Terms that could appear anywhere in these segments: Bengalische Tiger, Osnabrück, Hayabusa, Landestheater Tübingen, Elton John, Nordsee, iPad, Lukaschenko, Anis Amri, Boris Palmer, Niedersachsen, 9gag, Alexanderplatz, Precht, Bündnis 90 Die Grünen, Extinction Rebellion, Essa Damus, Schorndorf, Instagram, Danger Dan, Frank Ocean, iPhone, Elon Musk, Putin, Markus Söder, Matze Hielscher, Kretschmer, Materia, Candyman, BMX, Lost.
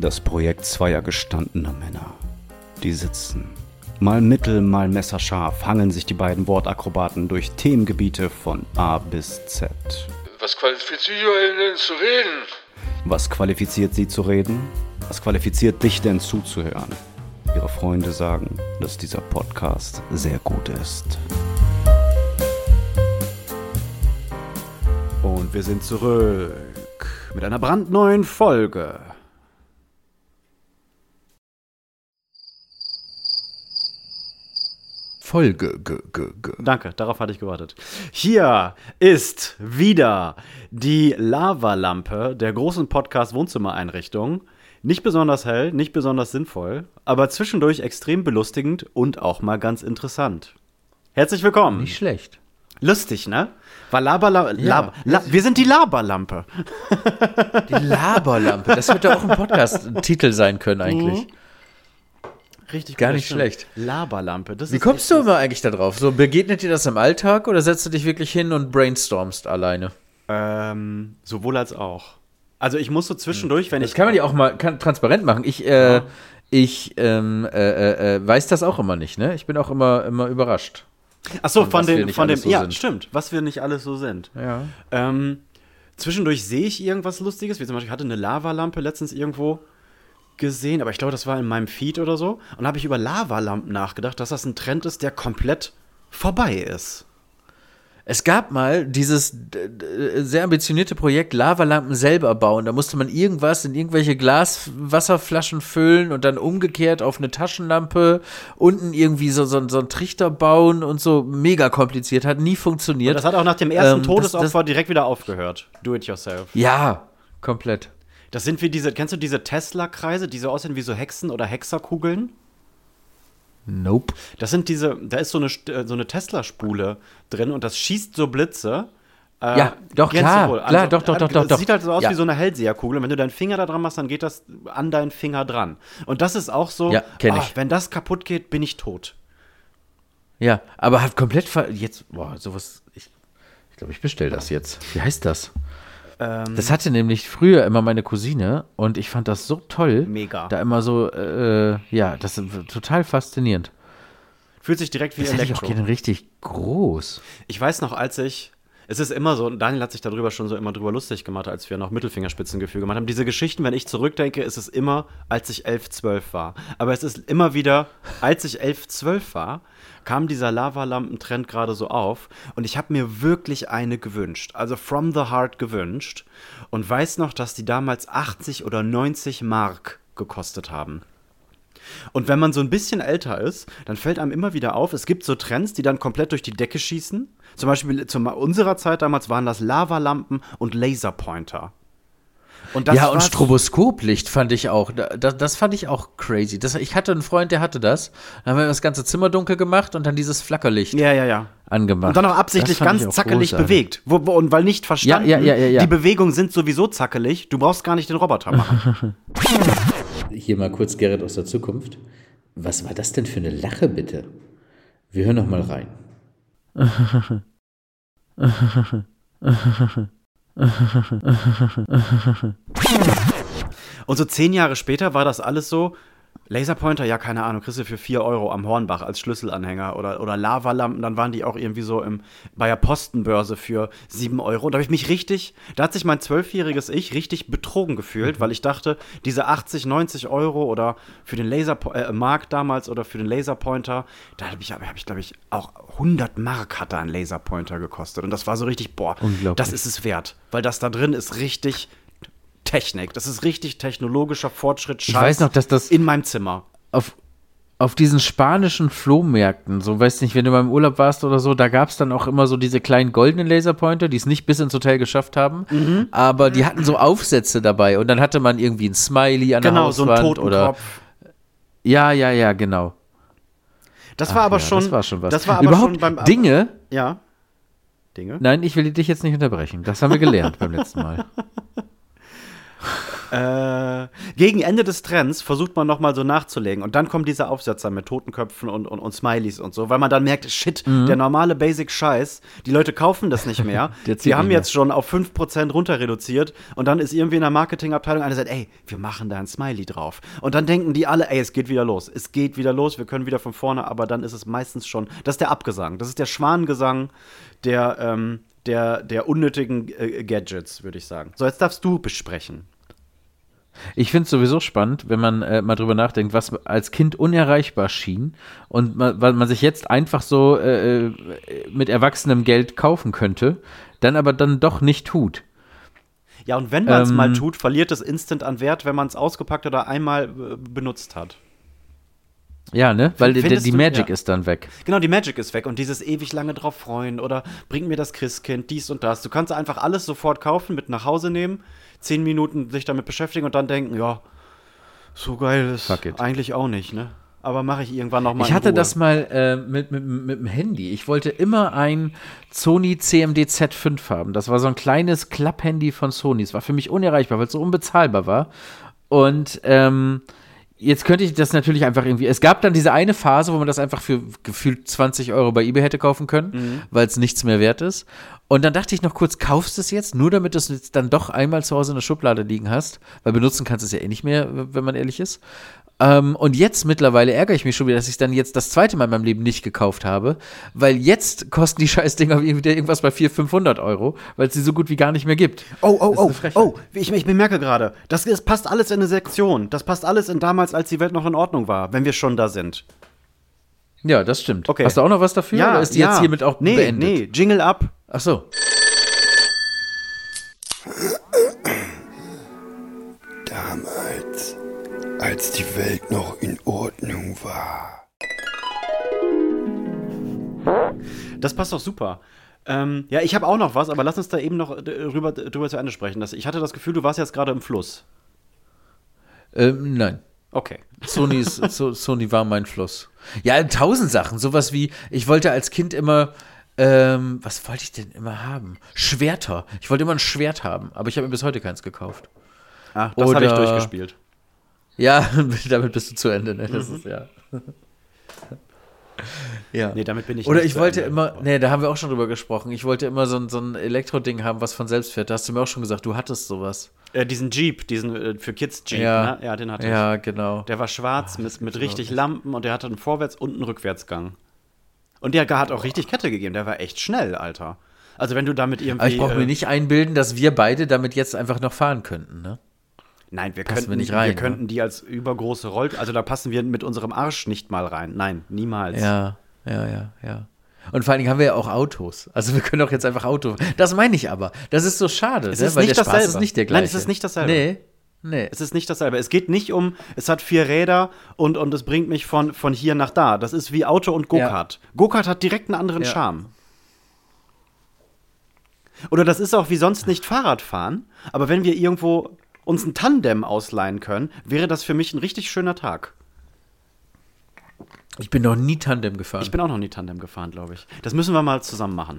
das Projekt zweier gestandener Männer. Die sitzen. Mal mittel, mal messerscharf hangeln sich die beiden Wortakrobaten durch Themengebiete von A bis Z. Was qualifiziert sie denn zu reden? Was qualifiziert sie zu reden? Was qualifiziert dich denn zuzuhören? Ihre Freunde sagen, dass dieser Podcast sehr gut ist. Und wir sind zurück mit einer brandneuen Folge. Danke, darauf hatte ich gewartet. Hier ist wieder die Lavalampe der großen Podcast-Wohnzimmereinrichtung. Nicht besonders hell, nicht besonders sinnvoll, aber zwischendurch extrem belustigend und auch mal ganz interessant. Herzlich willkommen. Nicht schlecht. Lustig, ne? War wir sind die Laberlampe. Die Laberlampe. Das wird ja auch ein Podcast-Titel sein können eigentlich. Mhm. Richtig, gar nicht schlecht. Laberlampe. Das Wie kommst du immer eigentlich da drauf? So, begegnet dir das im Alltag oder setzt du dich wirklich hin und brainstormst alleine? Sowohl als auch. Also ich muss so zwischendurch, wenn das ich... Das kann man ja auch mal transparent machen. Ich weiß das auch immer nicht, ne? Ich bin auch immer überrascht. Ach so, von dem so ja, sind. Stimmt, was wir nicht alles so sind. Ja. Zwischendurch sehe ich irgendwas Lustiges, wie zum Beispiel, ich hatte eine Lavalampe letztens irgendwo gesehen, aber ich glaube, das war in meinem Feed oder so. Und da habe ich über Lavalampen nachgedacht, dass das ein Trend ist, der komplett vorbei ist. Es gab mal dieses sehr ambitionierte Projekt, Lavalampen selber bauen. Da musste man irgendwas in irgendwelche Glaswasserflaschen füllen und dann umgekehrt auf eine Taschenlampe unten irgendwie so einen Trichter bauen und so. Mega kompliziert, hat nie funktioniert. Und das hat auch nach dem ersten Todesopfer direkt wieder aufgehört. Do it yourself. Ja, komplett. Das sind wie diese, kennst du diese Tesla-Kreise, die so aussehen wie so Hexen oder Hexerkugeln? Nope. Das sind diese, da ist so eine Tesla-Spule drin und das schießt so Blitze. Ja, doch, klar. Das sieht halt so aus wie so eine Hellseherkugel. Und wenn du deinen Finger da dran machst, dann geht das an deinen Finger dran. Und das ist auch so, ja, wenn das kaputt geht, bin ich tot. Ja, aber hat komplett, ich glaube, ich bestelle das jetzt. Wie heißt das? Das hatte nämlich früher immer meine Cousine und ich fand das so toll. Mega. Da immer so, das ist total faszinierend. Fühlt sich direkt wie Elektro. Das hätte ich auch gerne richtig groß. Ich weiß noch, es ist immer so, und Daniel hat sich darüber schon so immer drüber lustig gemacht, als wir noch Mittelfingerspitzengefühl gemacht haben. Diese Geschichten, wenn ich zurückdenke, ist es immer, als ich 11, 12 war. Aber es ist immer wieder, als ich 11, 12 war, kam dieser Lavalampentrend gerade so auf und ich habe mir wirklich eine gewünscht, also from the heart gewünscht und weiß noch, dass die damals 80 oder 90 Mark gekostet haben. Und wenn man so ein bisschen älter ist, dann fällt einem immer wieder auf, es gibt so Trends, die dann komplett durch die Decke schießen. Zum Beispiel zu unserer Zeit damals waren das Lavalampen und Laserpointer. Und und Stroboskoplicht fand ich auch. Das fand ich auch crazy. Ich hatte einen Freund, der hatte das. Dann haben wir das ganze Zimmer dunkel gemacht und dann dieses Flackerlicht angemacht. Und dann auch absichtlich ganz zackelig bewegt. Und weil nicht verstanden, die Bewegungen sind sowieso zackelig. Du brauchst gar nicht den Roboter machen. Hier mal kurz Gerrit aus der Zukunft. Was war das denn für eine Lache, bitte? Wir hören noch mal rein. Und so 10 Jahre später war das alles so, Laserpointer, ja, keine Ahnung, kriegst du für 4 € am Hornbach als Schlüsselanhänger oder Lavalampen, dann waren die auch irgendwie so bei der Postenbörse für 7 €. Und da hat sich mein 12-jähriges Ich richtig betrogen gefühlt, weil ich dachte, diese 80, 90 € oder für den Mark damals oder für den Laserpointer, da habe ich glaube ich, auch 100 Mark hatte ein Laserpointer gekostet. Und das war so richtig, boah, das ist es wert, weil das da drin ist richtig Technik. Das ist richtig technologischer Fortschritt. Scheiß, ich weiß noch, dass das in meinem Zimmer. Auf diesen spanischen Flohmärkten, so, weiß nicht, wenn du mal im Urlaub warst oder so, da gab es dann auch immer so diese kleinen goldenen Laserpointer, die es nicht bis ins Hotel geschafft haben, aber die hatten so Aufsätze dabei und dann hatte man irgendwie ein Smiley an der Hauswand. Genau, so ein Totenkopf. Oder, ja, genau. Das war das war schon was. Das war aber überhaupt schon beim Dinge. Ja. Dinge? Nein, ich will dich jetzt nicht unterbrechen. Das haben wir gelernt beim letzten Mal. Gegen Ende des Trends versucht man nochmal so nachzulegen. Und dann kommen diese Aufsetzer mit Totenköpfen und Smileys und so, weil man dann merkt, shit, der normale Basic-Scheiß, die Leute kaufen das nicht mehr. Die haben jetzt schon auf 5% runter reduziert. Und dann ist irgendwie in der Marketingabteilung einer sagt, ey, wir machen da ein Smiley drauf. Und dann denken die alle, ey, es geht wieder los. Es geht wieder los, wir können wieder von vorne. Aber dann ist es meistens schon, das ist der Abgesang. Das ist der Schwanengesang der unnötigen Gadgets, würde ich sagen. So, jetzt darfst du besprechen. Ich finde es sowieso spannend, wenn man mal drüber nachdenkt, was als Kind unerreichbar schien und weil man sich jetzt einfach so mit erwachsenem Geld kaufen könnte, dann aber dann doch nicht tut. Ja, und wenn man es mal tut, verliert es instant an Wert, wenn man es ausgepackt oder einmal benutzt hat. Ja, ne? Weil die Magic ist dann weg. Genau, die Magic ist weg und dieses ewig lange drauf freuen oder bring mir das Christkind, dies und das. Du kannst einfach alles sofort kaufen, mit nach Hause nehmen, 10 Minuten sich damit beschäftigen und dann denken, ja, so geil ist eigentlich auch nicht, ne? Aber mache ich irgendwann nochmal. Ich hatte das mal mit dem Handy. Ich wollte immer ein Sony CMD Z5 haben. Das war so ein kleines Klapphandy von Sony. Es war für mich unerreichbar, weil es so unbezahlbar war. Und jetzt könnte ich das natürlich einfach irgendwie, es gab dann diese eine Phase, wo man das einfach für gefühlt 20 Euro bei eBay hätte kaufen können, weil es nichts mehr wert ist. Und dann dachte ich noch kurz, kaufst du es jetzt, nur damit du es jetzt dann doch einmal zu Hause in der Schublade liegen hast, weil benutzen kannst du es ja eh nicht mehr, wenn man ehrlich ist. Und jetzt mittlerweile ärgere ich mich schon wieder, dass ich dann jetzt das zweite Mal in meinem Leben nicht gekauft habe, weil jetzt kosten die Scheißdinger wieder irgendwas bei 400, 500 Euro, weil es sie so gut wie gar nicht mehr gibt. Ich bemerke gerade, das passt alles in eine Sektion, das passt alles in damals, als die Welt noch in Ordnung war, wenn wir schon da sind. Ja, das stimmt. Okay. Hast du auch noch was dafür? Ja, oder ist die jetzt hiermit auch beendet? Nee, Jingle ab. Ach so. Damals, als die Welt noch in Ordnung war. Das passt doch super. Ja, ich habe auch noch was, aber lass uns da eben noch drüber zu Ende sprechen. Ich hatte das Gefühl, du warst jetzt gerade im Fluss. Nein. Okay. Sony war mein Fluss. Ja, 1000 Sachen. Sowas wie, ich wollte als Kind immer was wollte ich denn immer haben? Schwerter. Ich wollte immer ein Schwert haben, aber ich habe mir bis heute keins gekauft. Ach, das habe ich durchgespielt. Ja, damit bist du zu Ende, ne? Das ist ja. Ja. Nee, damit bin ich Oder nicht ich zu wollte Ende. Immer, nee, da haben wir auch schon drüber gesprochen. Ich wollte immer so ein Elektroding haben, was von selbst fährt. Da hast du mir auch schon gesagt, du hattest sowas. Diesen Jeep, diesen für Kids Jeep, ja, ne? Ja, den hatte ich. Ja, genau. Der war schwarz mit richtig Lampen und der hatte einen Vorwärts- und einen Rückwärtsgang. Und der hat auch richtig Kette gegeben, der war echt schnell, Alter. Also wenn du damit irgendwie... Aber ich brauche mir nicht einbilden, dass wir beide damit jetzt einfach noch fahren könnten, ne? Nein, wir könnten die als übergroße Roll... Also da passen wir mit unserem Arsch nicht mal rein. Nein, niemals. Ja. Und vor allen Dingen haben wir ja auch Autos. Also wir können auch jetzt einfach Auto... Das meine ich aber. Das ist so schade, es ist weil nicht der dasselbe. Spaß ist nicht der gleiche. Nein, es ist nicht dasselbe. Nee. Es ist nicht dasselbe. Es geht nicht um, es hat 4 Räder und es bringt mich von hier nach da. Das ist wie Auto und Go-Kart. Ja. Go-Kart hat direkt einen anderen Charme. Oder das ist auch wie sonst nicht Fahrradfahren. Aber wenn wir irgendwo uns ein Tandem ausleihen können, wäre das für mich ein richtig schöner Tag. Ich bin noch nie Tandem gefahren. Ich bin auch noch nie Tandem gefahren, glaube ich. Das müssen wir mal zusammen machen.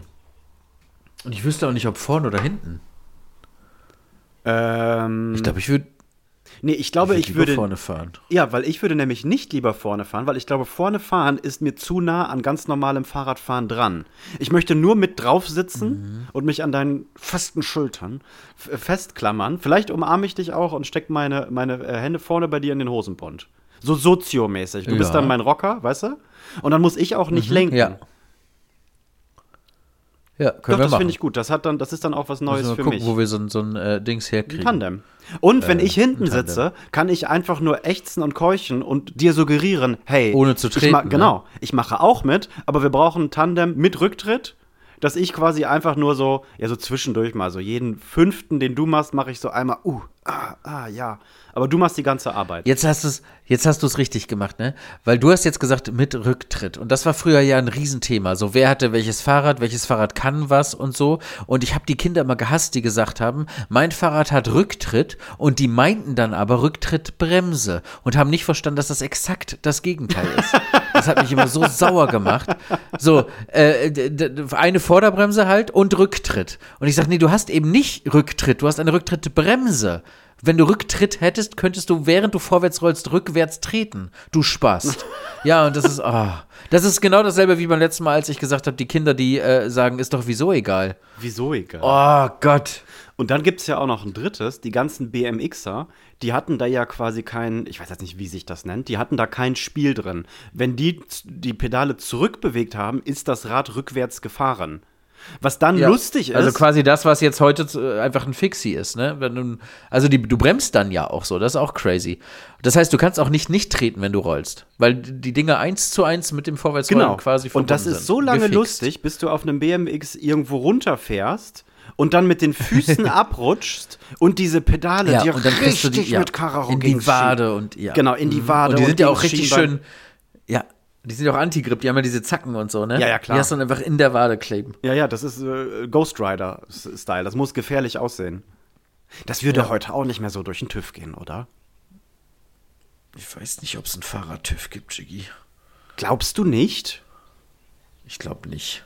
Und ich wüsste auch nicht, ob vorne oder hinten. Ich glaube, ich würde. Nee, ich glaube, ich würde. Vorne fahren. Ja, weil ich würde nämlich nicht lieber vorne fahren, weil ich glaube, vorne fahren ist mir zu nah an ganz normalem Fahrradfahren dran. Ich möchte nur mit drauf sitzen und mich an deinen festen Schultern festklammern. Vielleicht umarme ich dich auch und stecke meine Hände vorne bei dir in den Hosenbund. So soziomäßig. Du bist dann mein Rocker, weißt du? Und dann muss ich auch nicht lenken. Ja, können Doch, wir das finde ich gut. Das ist dann auch was Neues für mich. Wo wir so ein Dings herkriegen. Tandem. Und wenn ich hinten sitze, kann ich einfach nur ächzen und keuchen und dir suggerieren, hey. Ohne zu treten. Genau. Ich mache auch mit, aber wir brauchen ein Tandem mit Rücktritt, dass ich quasi einfach nur so, ja, so zwischendurch mal, so jeden fünften, den du machst, mache ich so einmal, ja. Aber du machst die ganze Arbeit. Jetzt hast du es richtig gemacht, ne? Weil du hast jetzt gesagt, mit Rücktritt. Und das war früher ja ein Riesenthema. So, wer hatte welches Fahrrad kann was und so. Und ich habe die Kinder immer gehasst, die gesagt haben, mein Fahrrad hat Rücktritt. Und die meinten dann aber Rücktrittbremse. Und haben nicht verstanden, dass das exakt das Gegenteil ist. Das hat mich immer so sauer gemacht. So, eine Vorderbremse halt und Rücktritt. Und ich sag, nee, du hast eben nicht Rücktritt, du hast eine Rücktrittbremse. Wenn du Rücktritt hättest, könntest du, während du vorwärts rollst, rückwärts treten. Du Spast. Ja, und das ist, das ist genau dasselbe wie beim letzten Mal, als ich gesagt habe, die Kinder, die sagen, ist doch wieso egal. Wieso egal? Oh Gott. Und dann gibt es ja auch noch ein drittes, die ganzen BMXer, die hatten da ja quasi kein, ich weiß jetzt nicht, wie sich das nennt, die hatten da kein Spiel drin. Wenn die Pedale zurückbewegt haben, ist das Rad rückwärts gefahren. Was dann lustig ist. Also quasi das, was jetzt heute einfach ein Fixie ist, ne? Wenn du, also du bremst dann ja auch so, das ist auch crazy. Das heißt, du kannst auch nicht treten, wenn du rollst, weil die Dinger 1:1 mit dem Vorwärtsrollen quasi verbunden sind. Und das ist so lange lustig, bis du auf einem BMX irgendwo runterfährst und dann mit den Füßen abrutschst und diese Pedale dir richtig mit Karacho in die Wade und genau, in die Wade. Und die sind ja auch richtig schön, die sind ja auch Anti-Grip, die haben ja diese Zacken und so, ne? Ja, ja, klar. Die hast du dann einfach in der Wade kleben. Ja, ja, das ist Ghost Rider-Style. Das muss gefährlich aussehen. Das würde heute auch nicht mehr so durch den TÜV gehen, oder? Ich weiß nicht, ob es einen Fahrrad-TÜV gibt, Jiggy. Glaubst du nicht? Ich glaube nicht.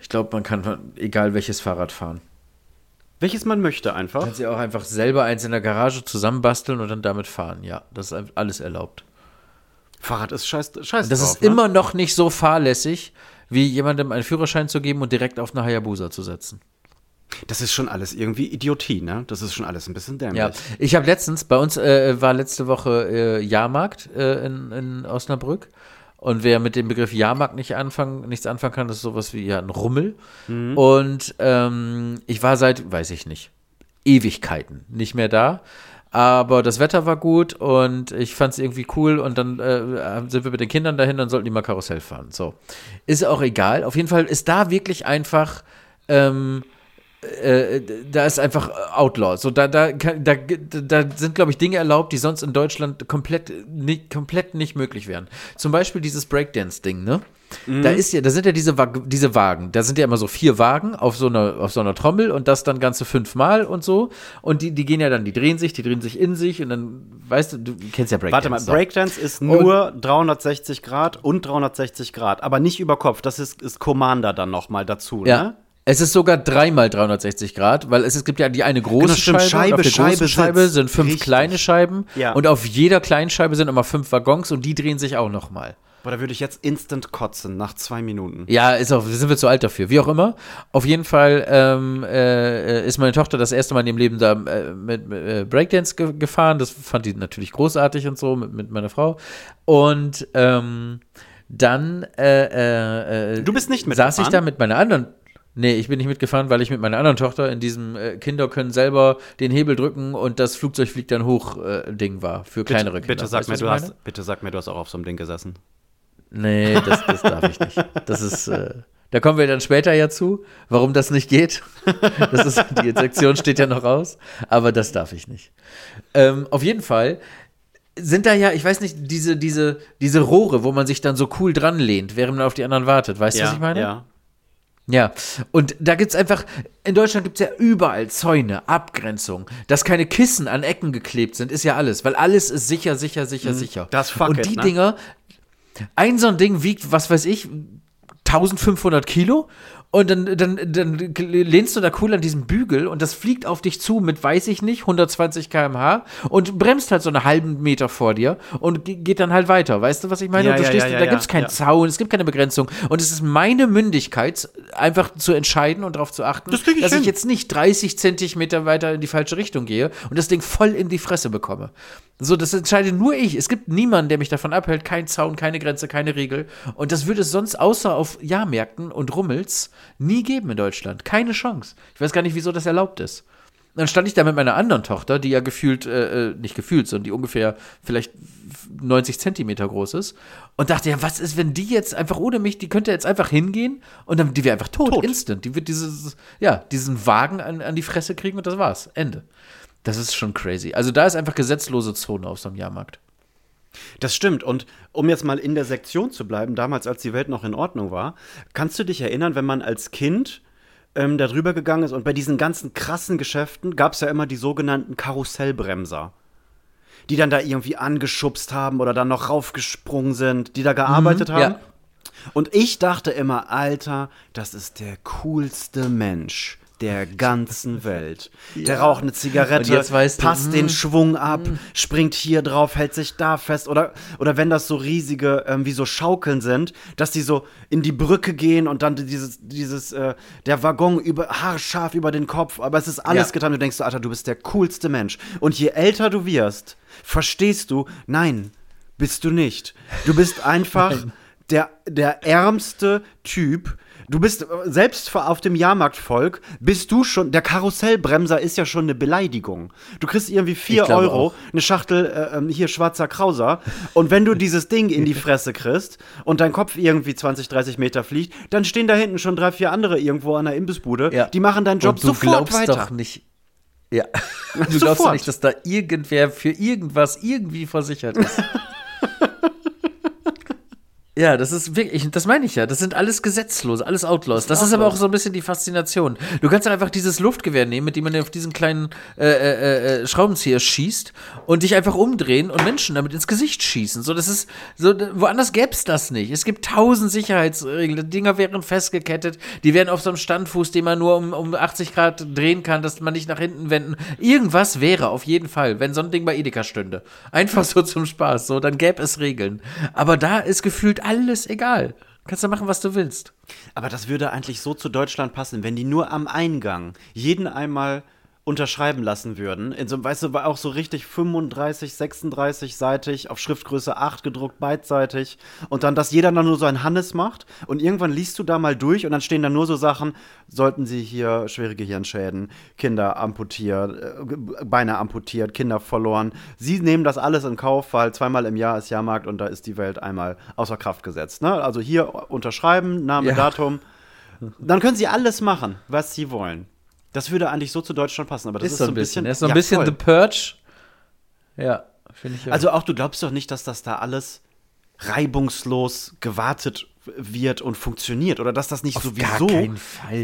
Ich glaube, man kann egal welches Fahrrad fahren. Welches man möchte einfach. Kannst ja auch einfach selber eins in der Garage zusammenbasteln und dann damit fahren. Ja, das ist alles erlaubt. Fahrrad ist scheiß Das drauf, ist immer noch nicht so fahrlässig, wie jemandem einen Führerschein zu geben und direkt auf eine Hayabusa zu setzen. Das ist schon alles irgendwie Idiotie, ne? Das ist schon alles ein bisschen dämlich. Ja, ich habe letztens, bei uns war letzte Woche Jahrmarkt in Osnabrück. Und wer mit dem Begriff Jahrmarkt nichts anfangen kann, das ist sowas wie ein Rummel. Mhm. Und ich war seit, weiß ich nicht, Ewigkeiten nicht mehr da. Aber das Wetter war gut und ich fand es irgendwie cool und dann sind wir mit den Kindern dahin, dann sollten die mal Karussell fahren. So. Ist auch egal. Auf jeden Fall ist da wirklich einfach, da ist einfach Outlaw. So, da sind, glaube ich, Dinge erlaubt, die sonst in Deutschland komplett nicht möglich wären. Zum Beispiel dieses Breakdance-Ding, ne? Mhm. Da sind ja diese Wagen. Da sind ja immer so 4 Wagen auf so einer Trommel und das dann ganze 5-mal und so. Und die gehen ja dann, die drehen sich in sich und dann, weißt du, kennst ja Breakdance. Warte mal, Breakdance ist nur und 360 Grad und 360 Grad, aber nicht über Kopf. Das ist Commander dann nochmal dazu, ja. Ne? Es ist sogar 3x 360 Grad, weil es gibt ja die eine große Scheibe, auf der großen Scheibe sind 5 kleine Scheiben und auf jeder kleinen Scheibe sind immer 5 Waggons und die drehen sich auch nochmal. Boah, da würde ich jetzt instant kotzen, nach 2 Minuten. Ja, sind wir zu alt dafür, wie auch immer. Auf jeden Fall ist meine Tochter das erste Mal in ihrem Leben da mit Breakdance gefahren. Das fand die natürlich großartig und so, mit meiner Frau. Und dann Du bist nicht mitgefahren? Saß ich da mit meiner anderen... Nee, ich bin nicht mitgefahren, weil ich mit meiner anderen Tochter in diesem Kinder können selber den Hebel drücken und das Flugzeug fliegt dann hoch Ding war für kleinere Kinder. Bitte sag mir, du hast auch auf so einem Ding gesessen. Nee, das darf ich nicht. Das ist, da kommen wir dann später ja zu, warum das nicht geht. Die Sektion steht ja noch aus, aber das darf ich nicht. Auf jeden Fall sind da ja, ich weiß nicht, diese Rohre, wo man sich dann so cool dran lehnt, während man auf die anderen wartet. Weißt du, was ich meine? Ja. Ja, und da gibt's einfach, in Deutschland gibt's ja überall Zäune, Abgrenzung, dass keine Kissen an Ecken geklebt sind, ist ja alles, weil alles ist sicher. Das fuck und die Dinger, ein so ein Ding wiegt, was weiß ich, 1500 Kilo und dann lehnst du da cool an diesem Bügel und das fliegt auf dich zu mit, weiß ich nicht, 120 km/h und bremst halt so einen halben Meter vor dir und geht dann halt weiter. Weißt du, was ich meine? Ja, und da gibt es keinen Zaun, es gibt keine Begrenzung. Und es ist meine Mündigkeit, einfach zu entscheiden und darauf zu achten, dass ich jetzt nicht 30 Zentimeter weiter in die falsche Richtung gehe und das Ding voll in die Fresse bekomme. So, das entscheide nur ich. Es gibt niemanden, der mich davon abhält. Kein Zaun, keine Grenze, keine Regel. Und das würde es sonst außer auf Jahrmärkten und Rummels nie geben in Deutschland. Keine Chance. Ich weiß gar nicht, wieso das erlaubt ist. Und dann stand ich da mit meiner anderen Tochter, die ja sondern die ungefähr vielleicht 90 Zentimeter groß ist. Und dachte, ja, was ist, wenn die jetzt einfach ohne mich, die könnte jetzt einfach hingehen und dann, die wäre einfach tot. Instant. Die wird diesen Wagen an die Fresse kriegen und das war's. Ende. Das ist schon crazy. Also da ist einfach gesetzlose Zone auf so einem Jahrmarkt. Das stimmt. Und um jetzt mal in der Sektion zu bleiben, damals, als die Welt noch in Ordnung war, kannst du dich erinnern, wenn man als Kind da drüber gegangen ist und bei diesen ganzen krassen Geschäften gab es ja immer die sogenannten Karussellbremser, die dann da irgendwie angeschubst haben oder dann noch raufgesprungen sind, die da gearbeitet haben. Ja. Und ich dachte immer, Alter, das ist der coolste Mensch. der ganzen Welt. Ja. Der raucht eine Zigarette, passt den Schwung ab, springt hier drauf, hält sich da fest. Oder wenn das so riesige, wie so Schaukeln sind, dass die so in die Brücke gehen und dann der Waggon haarscharf über den Kopf. Aber es ist alles getan. Du denkst so, Alter, du bist der coolste Mensch. Und je älter du wirst, verstehst du, nein, bist du nicht. Du bist einfach der ärmste Typ. Du bist selbst auf dem Jahrmarktvolk, bist du schon, der Karussellbremser ist ja schon eine Beleidigung. Du kriegst irgendwie 4 Euro, eine Schachtel hier schwarzer Krauser, und wenn du dieses Ding in die Fresse kriegst und dein Kopf irgendwie 20, 30 Meter fliegt, dann stehen da hinten schon 3, 4 andere irgendwo an der Imbissbude, die machen deinen Job sofort weiter. Du glaubst doch nicht. Ja. Du glaubst doch nicht, dass da irgendwer für irgendwas irgendwie versichert ist. Ja, das ist wirklich, das meine ich ja. Das sind alles Gesetzlose, alles Outlaws. Das ist aber auch so ein bisschen die Faszination. Du kannst einfach dieses Luftgewehr nehmen, mit dem man auf diesen kleinen Schraubenzieher schießt, und dich einfach umdrehen und Menschen damit ins Gesicht schießen. So, das ist so, woanders gäb's das nicht. Es gibt 1000 Sicherheitsregeln. Die Dinger wären festgekettet. Die wären auf so einem Standfuß, den man nur um 80 Grad drehen kann, dass man nicht nach hinten wenden. Irgendwas wäre auf jeden Fall, wenn so ein Ding bei Edeka stünde. Einfach so zum Spaß. So, dann gäbe es Regeln. Aber da ist gefühlt alles egal. Kannst du machen, was du willst. Aber das würde eigentlich so zu Deutschland passen, wenn die nur am Eingang jeden einmal unterschreiben lassen würden. In so, weißt du, auch so richtig 35, 36-seitig, auf Schriftgröße 8 gedruckt, beidseitig. Und dann, dass jeder dann nur so ein Hannes macht. Und irgendwann liest du da mal durch und dann stehen da nur so Sachen, sollten sie hier schwere Gehirnschäden, Kinder amputiert, Beine amputiert, Kinder verloren. Sie nehmen das alles in Kauf, weil zweimal im Jahr ist Jahrmarkt und da ist die Welt einmal außer Kraft gesetzt. Ne? Also hier unterschreiben, Name, Datum. Dann können sie alles machen, was sie wollen. Das würde eigentlich so zu Deutschland passen, aber das ist so ein bisschen. Das ist so ein bisschen, The Purge. Ja, finde ich auch. Also auch, du glaubst doch nicht, dass das da alles reibungslos gewartet wird und funktioniert, oder dass das nicht auf sowieso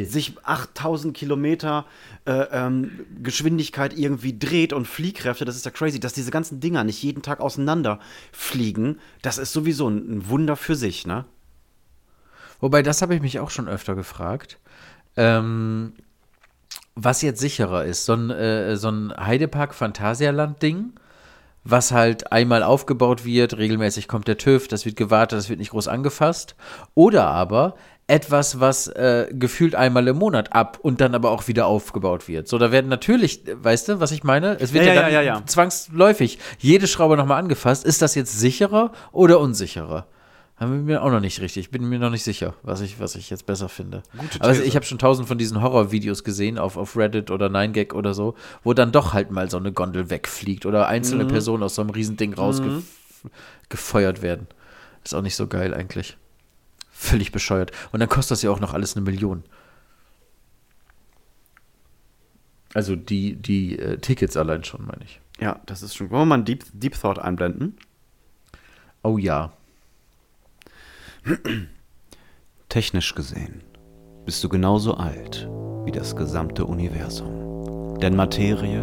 sich 8000 Kilometer Geschwindigkeit irgendwie dreht und Fliehkräfte, das ist ja crazy, dass diese ganzen Dinger nicht jeden Tag auseinander fliegen, das ist sowieso ein Wunder für sich, ne? Wobei, das habe ich mich auch schon öfter gefragt. Was jetzt sicherer ist, so ein Heidepark-Phantasialand-Ding, was halt einmal aufgebaut wird, regelmäßig kommt der TÜV, das wird gewartet, das wird nicht groß angefasst. Oder aber etwas, was gefühlt einmal im Monat ab und dann aber auch wieder aufgebaut wird. So, da werden natürlich, weißt du, was ich meine? Es wird ja dann zwangsläufig jede Schraube nochmal angefasst. Ist das jetzt sicherer oder unsicherer? Haben wir mir auch noch nicht richtig. Ich bin mir noch nicht sicher, was ich jetzt besser finde. Aber ich habe schon 1000 von diesen Horror-Videos gesehen auf Reddit oder 9gag oder so, wo dann doch halt mal so eine Gondel wegfliegt oder einzelne Personen aus so einem Riesending rausgefeuert werden. Ist auch nicht so geil eigentlich. Völlig bescheuert. Und dann kostet das ja auch noch alles 1 Million. Also die Tickets allein schon, meine ich. Ja, das ist schon. Wollen wir mal einen Deep Thought einblenden? Oh ja. Technisch gesehen bist du genauso alt wie das gesamte Universum. Denn Materie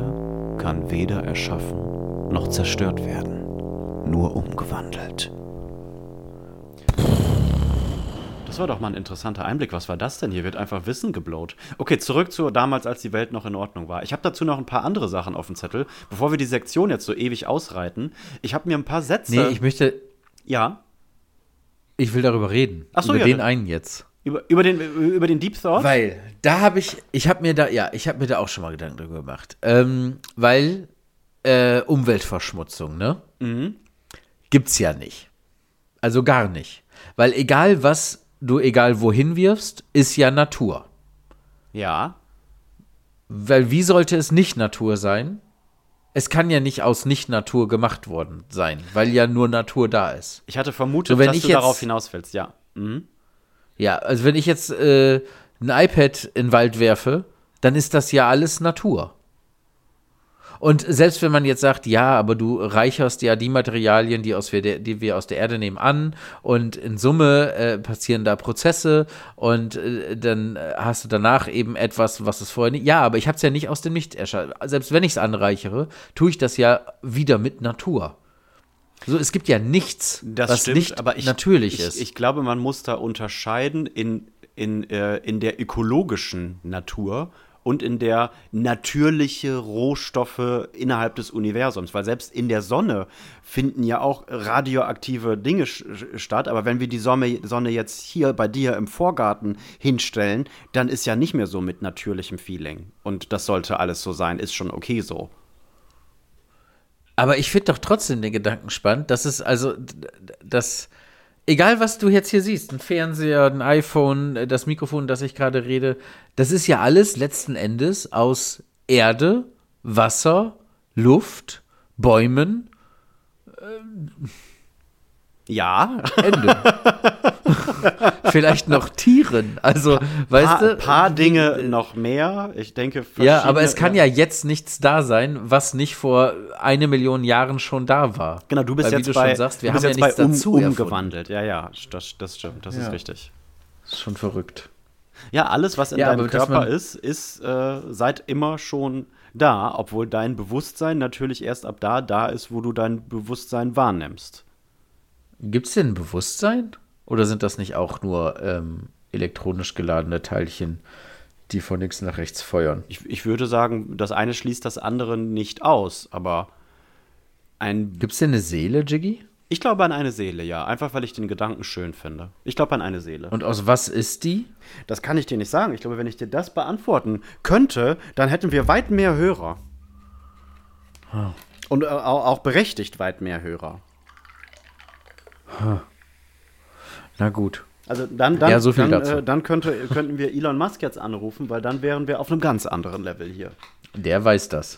kann weder erschaffen noch zerstört werden, nur umgewandelt. Das war doch mal ein interessanter Einblick. Was war das denn? Hier wird einfach Wissen geblowt. Okay, zurück zu damals, als die Welt noch in Ordnung war. Ich habe dazu noch ein paar andere Sachen auf dem Zettel. Bevor wir die Sektion jetzt so ewig ausreiten, ich habe mir ein paar Sätze... Nee, ich möchte... Ja? Ich will darüber reden. Ach so, über den einen jetzt. Über den Deep Thought? Weil, da habe ich habe mir da auch schon mal Gedanken drüber gemacht. Weil Umweltverschmutzung, ne? Mhm. Gibt's ja nicht. Also gar nicht. Weil egal, was du egal wohin wirfst, ist ja Natur. Ja. Weil wie sollte es nicht Natur sein? Es kann ja nicht aus Nicht-Natur gemacht worden sein, weil ja nur Natur da ist. Ich hatte vermutet, so, dass du darauf hinaus willst, ja. Mhm. Ja, also wenn ich jetzt ein iPad in den Wald werfe, dann ist das ja alles Natur. Und selbst wenn man jetzt sagt, ja, aber du reicherst ja die Materialien, die wir aus der Erde nehmen, an, und in Summe passieren da Prozesse, und dann hast du danach eben etwas, was es vorher nicht... Ja, aber ich habe es ja nicht aus dem Nichts erschaffen. Selbst wenn ich es anreichere, tue ich das ja wieder mit Natur. So, es gibt ja nichts, das was stimmt, nicht aber natürlich ist. Ich glaube, man muss da unterscheiden in der ökologischen Natur und in der natürliche Rohstoffe innerhalb des Universums, weil selbst in der Sonne finden ja auch radioaktive Dinge statt, aber wenn wir die Sonne jetzt hier bei dir im Vorgarten hinstellen, dann ist ja nicht mehr so mit natürlichem Feeling und das sollte alles so sein, ist schon okay so. Aber ich finde doch trotzdem den Gedanken spannend, dass es also, dass egal, was du jetzt hier siehst, ein Fernseher, ein iPhone, das Mikrofon, das ich gerade rede, das ist ja alles letzten Endes aus Erde, Wasser, Luft, Bäumen. Ja. Ende. Vielleicht noch Tieren. Also, weißt du? Ein paar Dinge noch mehr. Ich denke, ja, aber es kann ja jetzt nichts da sein, was nicht vor 1 Million Jahren schon da war. Genau, du bist weil, jetzt wie du bei, schon sagst, wir haben ja nichts dazu umgewandelt. Ja, ja, das stimmt. Das ist richtig. Das ist schon verrückt. Ja, alles, was in deinem Körper ist seit immer schon da, obwohl dein Bewusstsein natürlich erst ab da ist, wo du dein Bewusstsein wahrnimmst. Gibt es denn Bewusstsein? Oder sind das nicht auch nur elektronisch geladene Teilchen, die von links nach rechts feuern? Ich würde sagen, das eine schließt das andere nicht aus, aber ein... Gibt es denn eine Seele, Jiggy? Ich glaube an eine Seele, ja. Einfach, weil ich den Gedanken schön finde. Ich glaube an eine Seele. Und aus was ist die? Das kann ich dir nicht sagen. Ich glaube, wenn ich dir das beantworten könnte, dann hätten wir weit mehr Hörer. Huh. Und auch berechtigt weit mehr Hörer. Huh. Na gut. Also dann, ja, so viel dazu. Dann könnten wir Elon Musk jetzt anrufen, weil dann wären wir auf einem ganz anderen Level hier. Der weiß das.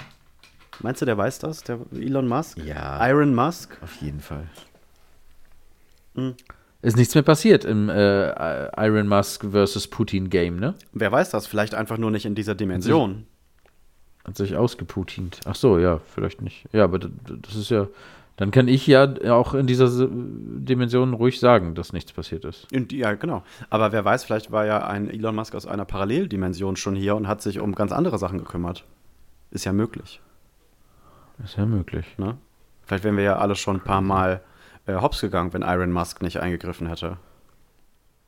Meinst du, der weiß das? Der Elon Musk? Ja. Iron Musk? Auf jeden Fall. Mhm. Ist nichts mehr passiert im Iron Musk versus Putin Game, ne? Wer weiß das? Vielleicht einfach nur nicht in dieser Dimension. Hat sich ausgeputint. Ach so, ja, vielleicht nicht. Ja, aber das ist ja... Dann kann ich ja auch in dieser Dimension ruhig sagen, dass nichts passiert ist. Ja, genau. Aber wer weiß, vielleicht war ja ein Elon Musk aus einer Paralleldimension schon hier und hat sich um ganz andere Sachen gekümmert. Ist ja möglich. Ist ja möglich. Ne? Vielleicht wären wir ja alle schon ein paar Mal hops gegangen, wenn Elon Musk nicht eingegriffen hätte.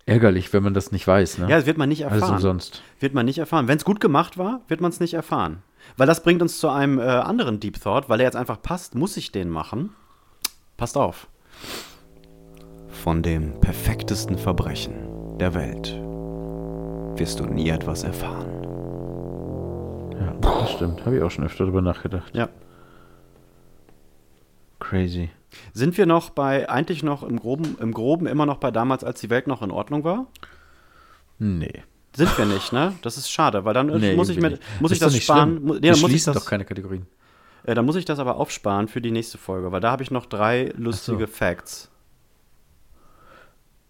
Ärgerlich, wenn man das nicht weiß. Ne? Ja, das wird man nicht erfahren. Alles umsonst. Wird man nicht erfahren. Wenn es gut gemacht war, wird man es nicht erfahren. Weil das bringt uns zu einem anderen Deep Thought, weil er jetzt einfach passt, muss ich den machen. Passt auf. Von dem perfektesten Verbrechen der Welt wirst du nie etwas erfahren. Ja, das stimmt. Habe ich auch schon öfter darüber nachgedacht. Ja. Crazy. Sind wir noch im Groben immer noch bei damals, als die Welt noch in Ordnung war? Nee. Sind wir nicht, ne? Das ist schade, weil dann muss ich das sparen. Nee, dann muss ich das doch keine Kategorien. Dann muss ich das aber aufsparen für die nächste Folge, weil da habe ich noch 3 lustige Facts.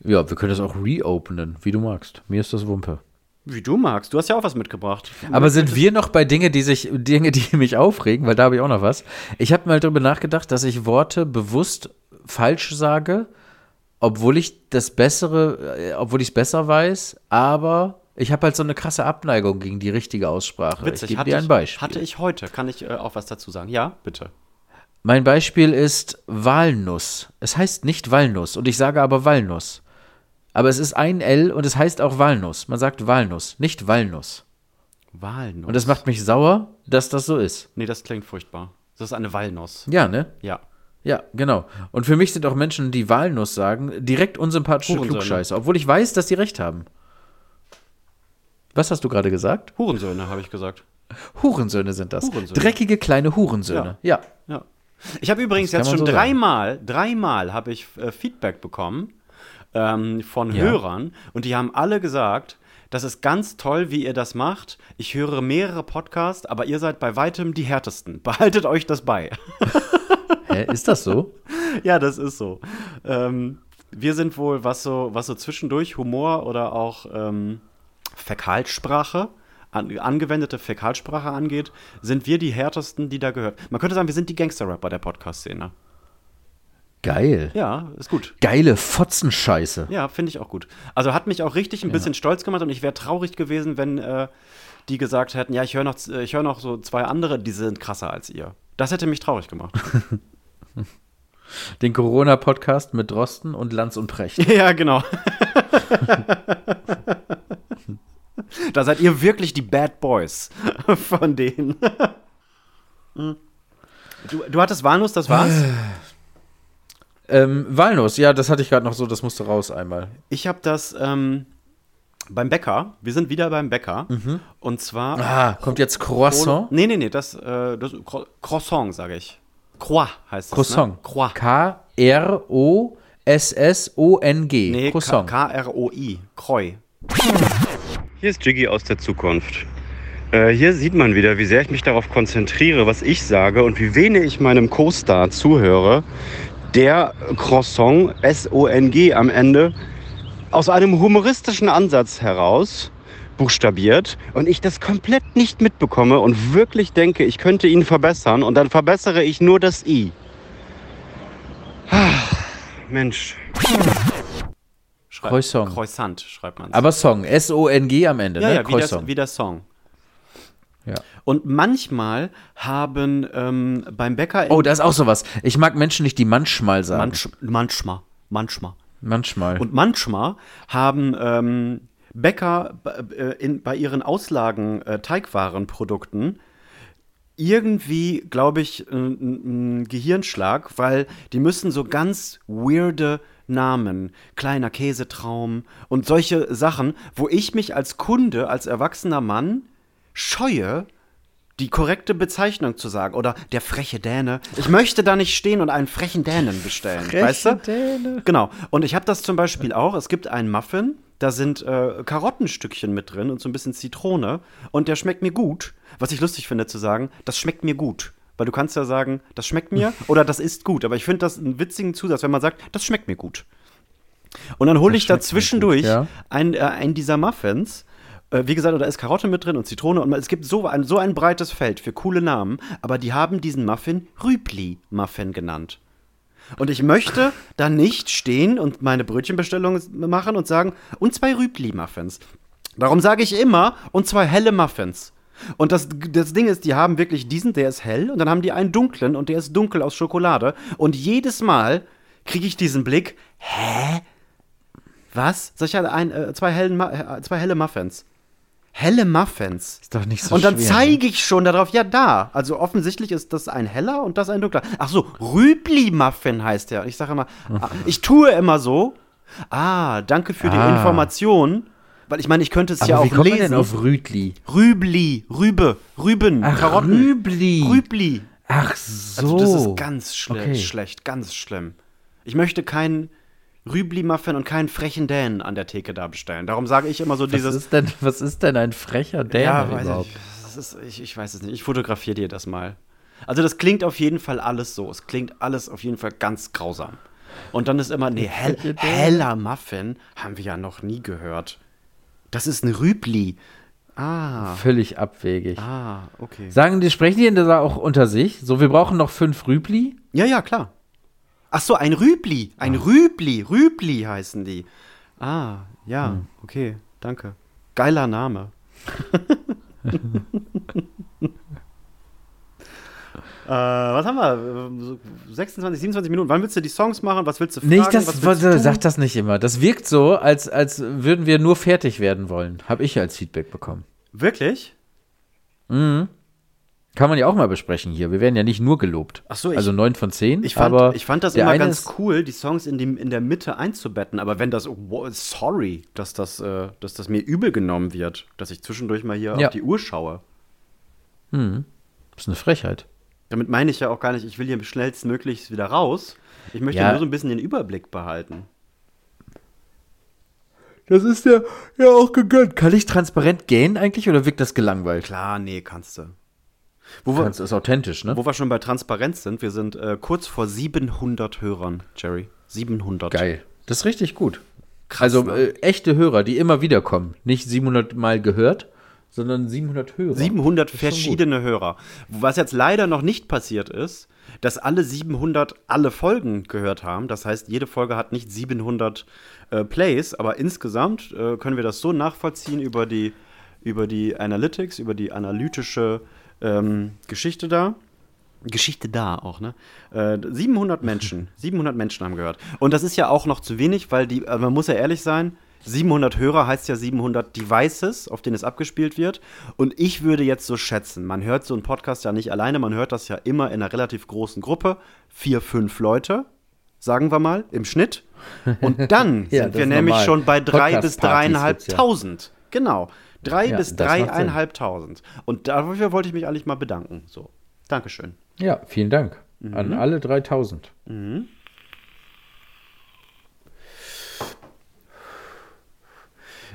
Ja, wir können das auch reopenen, wie du magst. Mir ist das Wumpe. Wie du magst. Du hast ja auch was mitgebracht. Aber sind wir noch bei Dinge, die mich aufregen? Weil da habe ich auch noch was. Ich habe mal darüber nachgedacht, dass ich Worte bewusst falsch sage, obwohl ich es besser weiß, aber ich habe halt so eine krasse Abneigung gegen die richtige Aussprache. Witzig, ich gebe dir ein Beispiel. Hatte ich heute. Kann ich auch was dazu sagen? Ja, bitte. Mein Beispiel ist Walnuss. Es heißt nicht Walnuss und ich sage aber Walnuss. Aber es ist ein L und es heißt auch Walnuss. Man sagt Walnuss, nicht Walnuss. Walnuss. Und das macht mich sauer, dass das so ist. Nee, das klingt furchtbar. Das ist eine Walnuss. Ja, ne? Ja. Ja, genau. Und für mich sind auch Menschen, die Walnuss sagen, direkt unsympathische Klugscheißer. Obwohl ich weiß, dass die recht haben. Was hast du gerade gesagt? Hurensöhne, habe ich gesagt. Hurensöhne sind das. Hurensöhne. Dreckige kleine Hurensöhne. Ja. Ja. Ich habe übrigens jetzt schon so dreimal habe ich Feedback bekommen von Hörern und die haben alle gesagt, das ist ganz toll, wie ihr das macht. Ich höre mehrere Podcasts, aber ihr seid bei weitem die härtesten. Behaltet euch das bei. Hä, ist das so? Ja, das ist so. Wir sind wohl, was so zwischendurch Humor oder auch Fäkalsprache, angewendete Fäkalsprache angeht, sind wir die härtesten, die da gehört. Man könnte sagen, wir sind die Gangster-Rapper der Podcast-Szene. Geil. Ja, ist gut. Geile Fotzenscheiße. Ja, finde ich auch gut. Also hat mich auch richtig ein bisschen stolz gemacht und ich wäre traurig gewesen, wenn die gesagt hätten, ja, ich höre noch so 2 andere, die sind krasser als ihr. Das hätte mich traurig gemacht. Den Corona-Podcast mit Drosten und Lanz und Precht. Ja, genau. Da seid ihr wirklich die Bad Boys von denen. Du hattest Walnuss, das war's? Walnuss, ja, das hatte ich gerade noch so, das musste raus einmal. Ich habe das beim Bäcker, wir sind wieder beim Bäcker. Mhm. Und zwar. Ah, kommt jetzt Croissant? Nee, das Croissant, sage ich. Croix heißt das. Croissant. Ne? Croix. K-R-O-S-S-O-N-G. Nee, Croissant. K-R-O-I. Kroi. Hier ist Jiggy aus der Zukunft. Hier sieht man wieder, wie sehr ich mich darauf konzentriere, was ich sage und wie wenig ich meinem Co-Star zuhöre, der Croissant, S-O-N-G am Ende, aus einem humoristischen Ansatz heraus buchstabiert und ich das komplett nicht mitbekomme und wirklich denke, ich könnte ihn verbessern und dann verbessere ich nur das I. Ach, Mensch. Croissant. Croissant schreibt man. Aber Song, S-O-N-G am Ende, ja, ne? Ja, wie der Song. Ja. Und manchmal haben beim Bäcker... Oh, da ist auch sowas. Ich mag Menschen nicht, die manchmal sagen. Manchmal. Und manchmal haben Bäcker bei ihren Auslagen Teigwarenprodukten irgendwie, glaube ich, einen Gehirnschlag, weil die müssen so ganz weirde Namen, kleiner Käsetraum und solche Sachen, wo ich mich als Kunde, als erwachsener Mann scheue, die korrekte Bezeichnung zu sagen. Oder der freche Däne. Ich möchte da nicht stehen und einen frechen Dänen bestellen. Weißt du? Däne. Genau. Und ich habe das zum Beispiel auch. Es gibt einen Muffin, da sind Karottenstückchen mit drin und so ein bisschen Zitrone. Und der schmeckt mir gut. Was ich lustig finde zu sagen, das schmeckt mir gut. Weil du kannst ja sagen, das schmeckt mir oder das ist gut. Aber ich finde das einen witzigen Zusatz, wenn man sagt, das schmeckt mir gut. Und dann hole ich da zwischendurch einen dieser Muffins. Wie gesagt, da ist Karotte mit drin und Zitrone. Und es gibt so ein breites Feld für coole Namen. Aber die haben diesen Muffin Rübli-Muffin genannt. Und ich möchte da nicht stehen und meine Brötchenbestellung machen und sagen, und 2 Rübli-Muffins. Darum sage ich immer, und 2 helle Muffins. Und das Ding ist, die haben wirklich diesen, der ist hell. Und dann haben die einen dunklen und der ist dunkel aus Schokolade. Und jedes Mal kriege ich diesen Blick, hä? Was? Solche 2 helle Muffins. Helle Muffins. Ist doch nicht so schwer. Und dann zeige ich schon darauf, ja, da. Also offensichtlich ist das ein heller und das ein dunkler. Ach so, Rübli-Muffin heißt der. Und ich sage immer, ich tue immer so. Ah, danke für die Information. Weil ich meine, ich könnte es aber ja auch lesen. Aber wie kommt man denn auf Rübli? Rübli, Rübe, Rüben, ach, Karotten. Rübli. Ach so. Also das ist ganz schlecht, ganz schlimm. Ich möchte keinen Rübli-Muffin und keinen frechen Dänen an der Theke da bestellen. Darum sage ich immer so dieses... Was ist denn ein frecher Dänen überhaupt? Ich weiß es nicht. Ich fotografiere dir das mal. Also das klingt auf jeden Fall alles so. Es klingt alles auf jeden Fall ganz grausam. Und dann ist immer, heller Muffin haben wir ja noch nie gehört. Das ist ein Rübli. Ah. Völlig abwegig. Ah, okay. Sprechen die denn da auch unter sich? So, wir brauchen noch 5 Rübli? Ja, klar. Ach so, ein Rübli. Rübli heißen die. Ah, ja, okay, danke. Geiler Name. Was haben wir? 26, 27 Minuten. Wann willst du die Songs machen? Was willst du fragen? Sag das nicht immer. Das wirkt so, als würden wir nur fertig werden wollen. Habe ich als Feedback bekommen. Wirklich? Mhm. Kann man ja auch mal besprechen hier. Wir werden ja nicht nur gelobt. Ach so, 9 von 10. Ich fand das immer ganz cool, die Songs in der Mitte einzubetten. Aber wenn das, dass das mir übel genommen wird, dass ich zwischendurch mal hier auf die Uhr schaue. Hm. Das ist eine Frechheit. Damit meine ich ja auch gar nicht, ich will hier schnellstmöglich wieder raus. Ich möchte nur so ein bisschen den Überblick behalten. Das ist ja auch gegönnt. Kann ich transparent gähnen eigentlich oder wirkt das gelangweilt? Klar, nee, kannst du. Das ist authentisch, ne? Wo wir schon bei Transparenz sind, wir sind kurz vor 700 Hörern, Jerry. 700. Geil. Das ist richtig gut. Krass, also echte Hörer, die immer wieder kommen. Nicht 700 Mal gehört, sondern 700 Hörer. 700 verschiedene Hörer. Was jetzt leider noch nicht passiert ist, dass alle 700 alle Folgen gehört haben. Das heißt, jede Folge hat nicht 700 Plays, aber insgesamt können wir das so nachvollziehen über die Analytics, über die analytische Geschichte da auch, ne? 700 Menschen haben gehört. Und das ist ja auch noch zu wenig, weil man muss ja ehrlich sein, 700 Hörer heißt ja 700 Devices, auf denen es abgespielt wird. Und ich würde jetzt so schätzen, man hört so einen Podcast ja nicht alleine, man hört das ja immer in einer relativ großen Gruppe, 4, 5 Leute, sagen wir mal, im Schnitt. Und dann ja, sind wir nämlich normal. Schon bei 3.000 bis 3.500. Ja. Genau, 3.000 bis 3.500. Und dafür wollte ich mich eigentlich mal bedanken. So, Dankeschön. Ja, vielen Dank an alle 3.000. Mhm.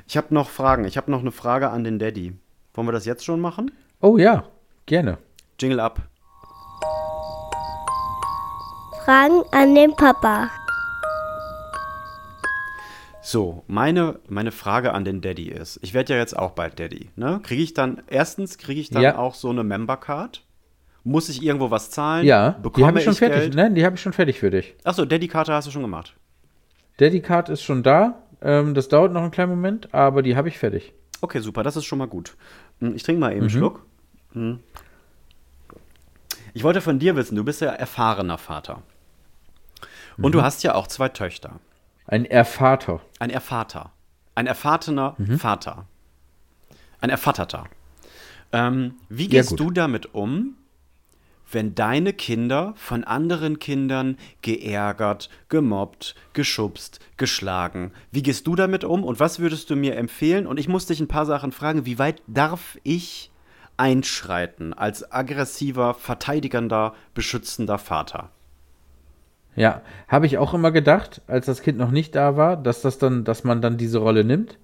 Ich habe noch Fragen. Ich habe noch eine Frage an den Daddy. Wollen wir das jetzt schon machen? Oh ja, gerne. Jingle ab. Fragen an den Papa. So, meine Frage an den Daddy ist, ich werde ja jetzt auch bald Daddy, ne? Kriege ich dann ja. auch so eine Member-Card? Muss ich irgendwo was zahlen? Ja, bekomme die habe ich schon fertig. Geld? Nein, die habe ich schon fertig für dich. Achso, Daddy-Karte hast du schon gemacht. Daddy-Card ist schon da. Das dauert noch einen kleinen Moment, aber die habe ich fertig. Okay, super, das ist schon mal gut. Ich trinke mal eben einen Schluck. Ich wollte von dir wissen, du bist ja erfahrener Vater. Und du hast ja auch 2 Töchter. Ein Ervater. Ein Ervater. Ein erfahrener Vater. Ein ervatterter. Wie gehst du damit um, wenn deine Kinder von anderen Kindern geärgert, gemobbt, geschubst, geschlagen? Wie gehst du damit um und was würdest du mir empfehlen? Und ich muss dich ein paar Sachen fragen. Wie weit darf ich einschreiten als aggressiver, verteidigender, beschützender Vater? Ja, habe ich auch immer gedacht, als das Kind noch nicht da war, dass man dann diese Rolle nimmt.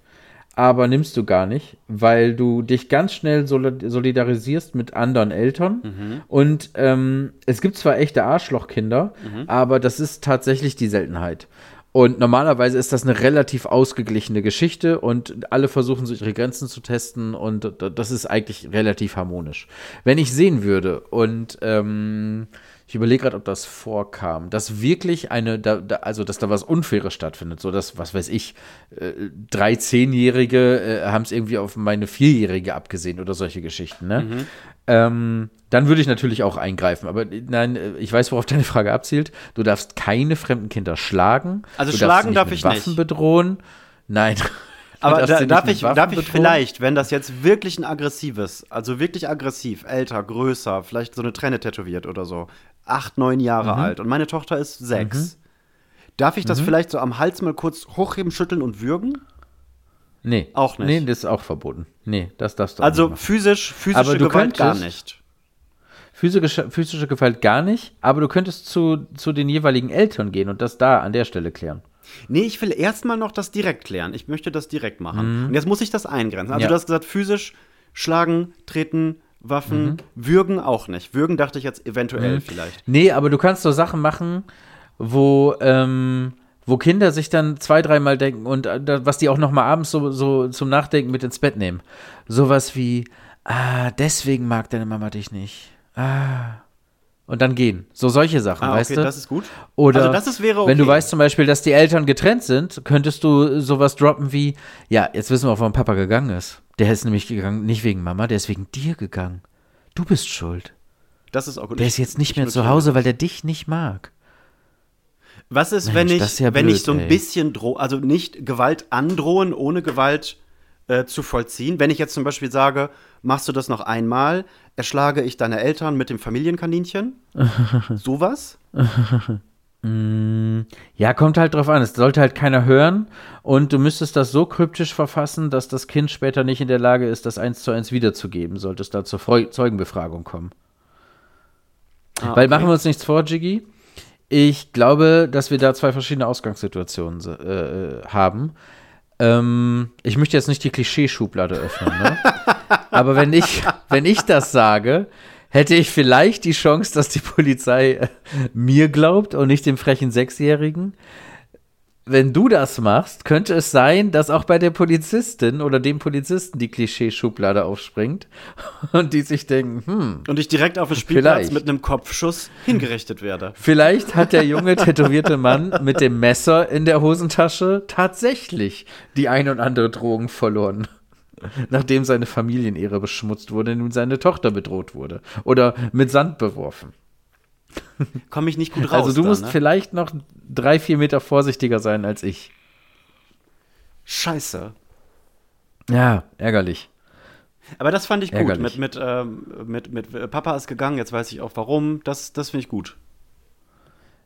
Aber nimmst du gar nicht, weil du dich ganz schnell solidarisierst mit anderen Eltern. Und es gibt zwar echte Arschlochkinder, aber das ist tatsächlich die Seltenheit. Und normalerweise ist das eine relativ ausgeglichene Geschichte und alle versuchen, so ihre Grenzen zu testen und das ist eigentlich relativ harmonisch. Wenn ich sehen würde und ich überlege gerade, ob das vorkam, dass wirklich dass da was Unfaires stattfindet, so dass, was weiß ich, 3 10-Jährige haben es irgendwie auf meine 4-Jährige abgesehen oder solche Geschichten, ne? Dann würde ich natürlich auch eingreifen, aber nein, ich weiß, worauf deine Frage abzielt. Du darfst keine fremden Kinder schlagen. Also du schlagen darfst sie nicht mit Waffen bedrohen. Nein. Aber darf ich vielleicht, wenn das jetzt wirklich ein aggressives, also wirklich aggressiv, älter, größer, vielleicht so eine Träne tätowiert oder so, 8, 9 Jahre alt und meine Tochter ist 6, darf ich das vielleicht so am Hals mal kurz hochheben, schütteln und würgen? Nee. Auch nicht? Nee, das ist auch verboten. Nee, das darfst du auch nicht machen. Also physische Gewalt gar nicht? Physische Gewalt gar nicht, aber du könntest zu den jeweiligen Eltern gehen und das da an der Stelle klären. Nee, ich will erstmal noch das direkt klären. Ich möchte das direkt machen. Und jetzt muss ich das eingrenzen. Also du hast gesagt, physisch schlagen, treten, Waffen, würgen auch nicht. Würgen dachte ich jetzt eventuell vielleicht. Nee, aber du kannst so Sachen machen, wo Kinder sich dann 2-3 Mal denken und was die auch noch mal abends so zum Nachdenken mit ins Bett nehmen. Sowas wie, deswegen mag deine Mama dich nicht. Und dann gehen. So solche Sachen, weißt du? Okay, das ist gut. Oder also wäre okay. Wenn du weißt zum Beispiel, dass die Eltern getrennt sind, könntest du sowas droppen wie, ja, jetzt wissen wir auch, warum Papa gegangen ist. Der ist nämlich gegangen, nicht wegen Mama, der ist wegen dir gegangen. Du bist schuld. Das ist auch gut. Der ist jetzt nicht mehr zu Hause, weil der dich nicht mag. Was ist, Mensch, wenn ich so ein bisschen drohe, also nicht Gewalt androhen, ohne Gewalt zu vollziehen? Wenn ich jetzt zum Beispiel sage, machst du das noch einmal, erschlage ich deine Eltern mit dem Familienkaninchen? Sowas? Ja, kommt halt drauf an. Es sollte halt keiner hören. Und du müsstest das so kryptisch verfassen, dass das Kind später nicht in der Lage ist, das 1:1 wiederzugeben, sollte es da zur Zeugenbefragung kommen. Okay. Weil machen wir uns nichts vor, Jiggy. Ich glaube, dass wir da 2 verschiedene Ausgangssituationen haben. Ich möchte jetzt nicht die Klischeeschublade öffnen, ne? Aber wenn ich das sage, hätte ich vielleicht die Chance, dass die Polizei mir glaubt und nicht dem frechen 6-Jährigen. Wenn du das machst, könnte es sein, dass auch bei der Polizistin oder dem Polizisten die Klischeeschublade aufspringt und die sich denken, und ich direkt auf den Spielplatz mit einem Kopfschuss hingerichtet werde. Vielleicht hat der junge, tätowierte Mann mit dem Messer in der Hosentasche tatsächlich die ein und andere Drogen verloren. Nachdem seine Familienehre beschmutzt wurde, indem seine Tochter bedroht wurde oder mit Sand beworfen. Komme ich nicht gut raus. Also du musst vielleicht noch 3-4 Meter vorsichtiger sein als ich. Scheiße. Ja, ärgerlich. Aber das fand ich gut. Mit Papa ist gegangen, jetzt weiß ich auch warum. Das finde ich gut.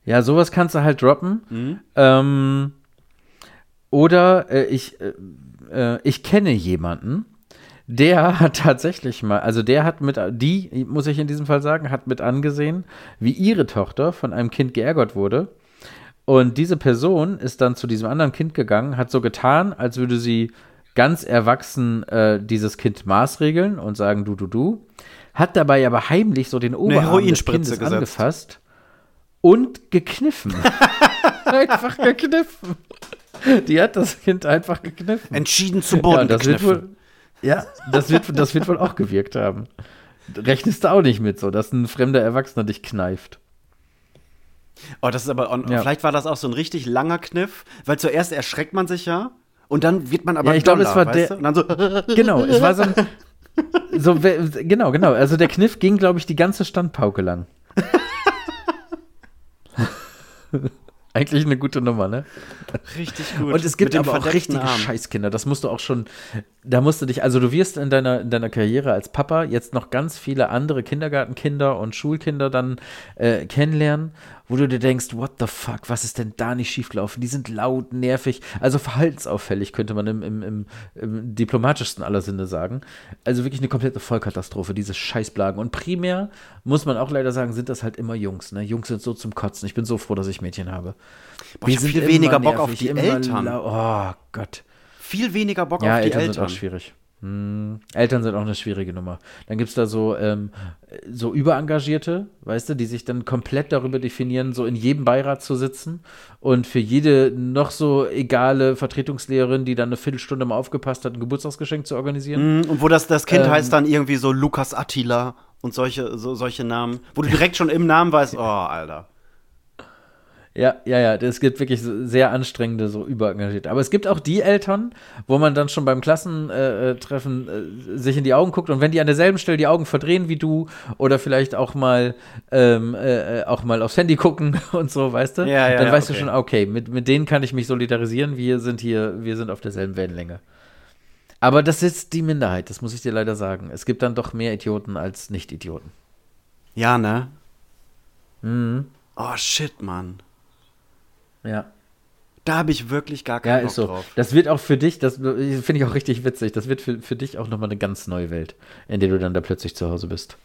Ja, sowas kannst du halt droppen. Mhm. Oder ich kenne jemanden, der hat tatsächlich mal, also die, muss ich in diesem Fall sagen, hat mit angesehen, wie ihre Tochter von einem Kind geärgert wurde. Und diese Person ist dann zu diesem anderen Kind gegangen, hat so getan, als würde sie ganz erwachsen dieses Kind maßregeln und sagen, du. Hat dabei aber heimlich so den Oberarm des Kindes angefasst und gekniffen. Einfach gekniffen. Die hat das Kind einfach gekniffen. Entschieden zu Boden gekniffen. Das wird wohl auch gewirkt haben. Rechnest du auch nicht mit so, dass ein fremder Erwachsener dich kneift. Oh, das ist aber, vielleicht war das auch so ein richtig langer Kniff, weil zuerst erschreckt man sich ja und dann wird man aber weißt du? Und dann so. Genau, es war so ein, genau. Also der Kniff ging, glaube ich, die ganze Standpauke lang. Eigentlich eine gute Nummer, ne? Richtig gut. Und es gibt aber auch richtige Scheißkinder. Das musst du auch schon, da musst du dich, also du wirst in deiner Karriere als Papa jetzt noch ganz viele andere Kindergartenkinder und Schulkinder dann kennenlernen, wo du dir denkst, what the fuck, was ist denn da nicht schiefgelaufen? Die sind laut, nervig, also verhaltensauffällig, könnte man im diplomatischsten aller Sinne sagen. Also wirklich eine komplette Vollkatastrophe, diese Scheißblagen. Und primär, muss man auch leider sagen, sind das halt immer Jungs, ne? Jungs sind so zum Kotzen. Ich bin so froh, dass ich Mädchen habe. Boah, ich habe viel weniger Bock auf die Eltern. Oh Gott. Viel weniger Bock auf die Eltern. Ja, Eltern sind auch schwierig. Eltern sind auch eine schwierige Nummer. Dann gibt es da so Überengagierte, weißt du, die sich dann komplett darüber definieren, so in jedem Beirat zu sitzen und für jede noch so egale Vertretungslehrerin, die dann eine Viertelstunde mal aufgepasst hat, ein Geburtstagsgeschenk zu organisieren. Und wo das Kind heißt dann irgendwie so Lukas Attila und solche Namen, wo du direkt schon im Namen weißt, oh, Alter. Ja, es gibt wirklich sehr anstrengende, so überengagierte. Aber es gibt auch die Eltern, wo man dann schon beim Klassentreffen sich in die Augen guckt und wenn die an derselben Stelle die Augen verdrehen wie du oder vielleicht auch mal aufs Handy gucken und so, weißt du, dann weißt du schon, okay, mit denen kann ich mich solidarisieren, wir sind auf derselben Wellenlänge. Aber das ist die Minderheit, das muss ich dir leider sagen. Es gibt dann doch mehr Idioten als Nicht-Idioten. Ja, ne? Mhm. Oh, shit, Mann. Ja. Da habe ich wirklich gar keinen Bock drauf. Das wird auch für dich, das finde ich auch richtig witzig, das wird für dich auch nochmal eine ganz neue Welt, in der du dann da plötzlich zu Hause bist.